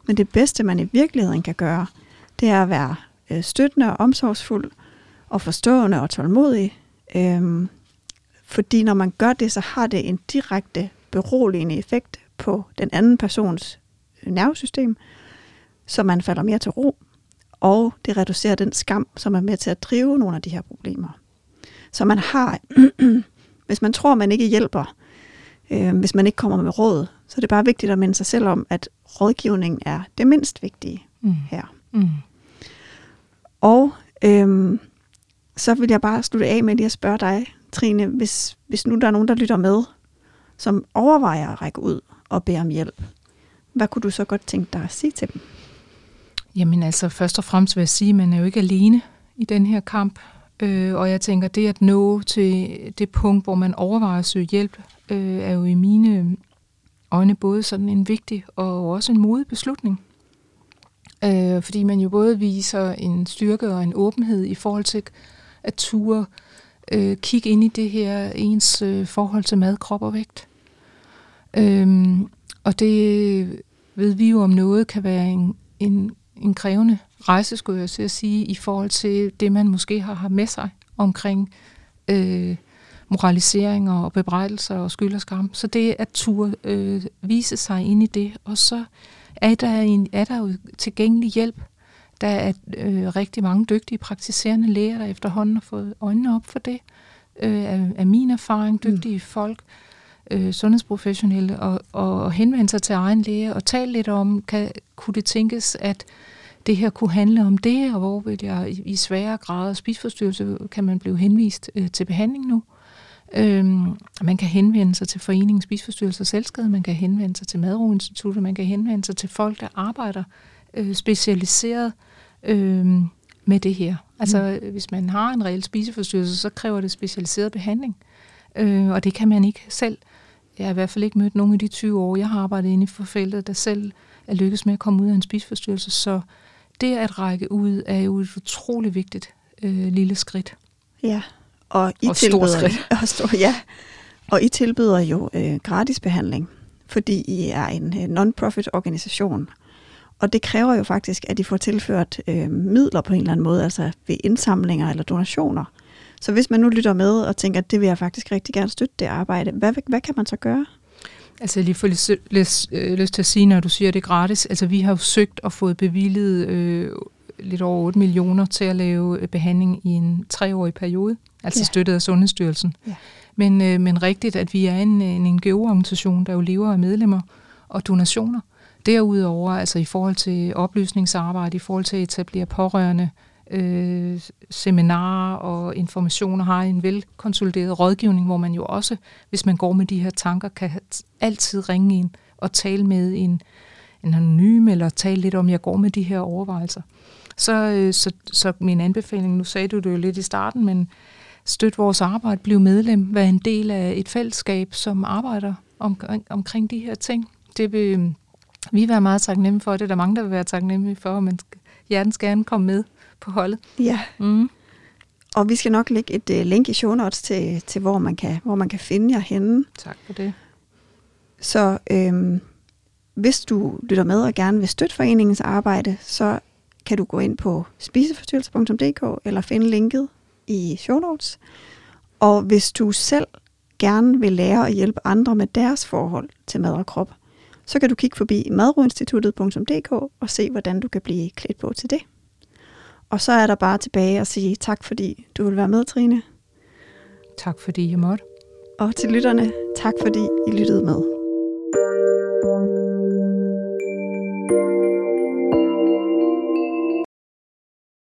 Men det bedste, man i virkeligheden kan gøre, det er at være støttende og omsorgsfuld, og forstående og tålmodig. Fordi når man gør det, så har det en direkte beroligende effekt på den anden persons nervesystem, så man falder mere til ro, og det reducerer den skam, som er med til at drive nogle af de her problemer. Så man har, hvis man tror, man ikke hjælper, hvis man ikke kommer med råd, så er det bare vigtigt at minde sig selv om, at rådgivning er det mindst vigtige her. Mm. Og så vil jeg bare slutte af med lige at spørge dig, Trine, hvis nu der er nogen, der lytter med, som overvejer at række ud og bede om hjælp. Hvad kunne du så godt tænke dig at sige til dem? Jamen altså, først og fremmest vil jeg sige, at man er jo ikke alene i den her kamp. Og jeg tænker, det at nå til det punkt, hvor man overvejer at søge hjælp, er jo i mine øjne både sådan en vigtig og også en modig beslutning. Fordi man jo både viser en styrke og en åbenhed i forhold til at ture kigge ind i det her, ens forhold til mad, krop og vægt. Og det ved vi jo om noget kan være en krævende rejse, skulle jeg sige, i forhold til det, man måske har med sig omkring moraliseringer og bebrejdelser og skyld og skam. Så det at turde vise sig ind i det, og så er der jo tilgængelig hjælp. Der er rigtig mange dygtige praktiserende læger, der efterhånden har fået øjnene op for det. Af min erfaring, dygtige folk, sundhedsprofessionelle, og henvende sig til egen læge og tale lidt om, kunne det tænkes, at det her kunne handle om det, og hvor vil jeg i svære grader af spiseforstyrrelse, kan man blive henvist til behandling nu. Man kan henvende sig til Foreningen Spiseforstyrrelser og Selvskade, man kan henvende sig til Madroinstituttet, man kan henvende sig til folk, der arbejder specialiseret med det her. Altså, hvis man har en reel spiseforstyrrelse, så kræver det specialiseret behandling. og det kan man ikke selv. Jeg har i hvert fald ikke mødt nogen i de 20 år, jeg har arbejdet inde for feltet, der selv er lykkes med at komme ud af en spiseforstyrrelse. Så det at række ud er jo et utroligt vigtigt lille skridt. Ja, og I tilbyder jo gratis behandling, fordi I er en non-profit organisation. Og det kræver jo faktisk, at I får tilført midler på en eller anden måde, altså ved indsamlinger eller donationer. Så hvis man nu lytter med og tænker, at det vil jeg faktisk rigtig gerne støtte det arbejde, hvad kan man så gøre? Altså jeg lige får lyst til at sige, når du siger, det er gratis. Altså vi har jo søgt og fået bevilget lidt over 8 millioner til at lave behandling i en 3-årig periode, altså støttet af Sundhedsstyrelsen. Ja. Men rigtigt, at vi er en NGO-organisation, der jo lever af medlemmer og donationer. Derudover, altså i forhold til oplysningsarbejde, i forhold til at etablere pårørende, seminarer og informationer, har en velkonsolideret rådgivning, hvor man jo også, hvis man går med de her tanker, kan altid ringe ind og tale med en anonym, eller tale lidt om, jeg går med de her overvejelser. Så min anbefaling, nu sagde du det jo lidt i starten, men støt vores arbejde, bliv medlem, vær en del af et fællesskab, som arbejder omkring de her ting. Det vil vi være meget taknemmelige for, det er der mange, der vil være taknemmelige for, men hjertens gerne komme med på holdet. Ja, og vi skal nok lægge et link i show notes til hvor man kan finde jer henne. Tak for det. Så hvis du lytter med og gerne vil støtte foreningens arbejde, så kan du gå ind på spiseforstyrrelser.dk eller finde linket i show notes. Og hvis du selv gerne vil lære at hjælpe andre med deres forhold til mad og krop, så kan du kigge forbi madroinstituttet.dk og se, hvordan du kan blive klædt på til det. Og så er der bare tilbage at sige tak, fordi du vil være med, Trine. Tak fordi jeg måtte. Og til lytterne, tak fordi I lyttede med.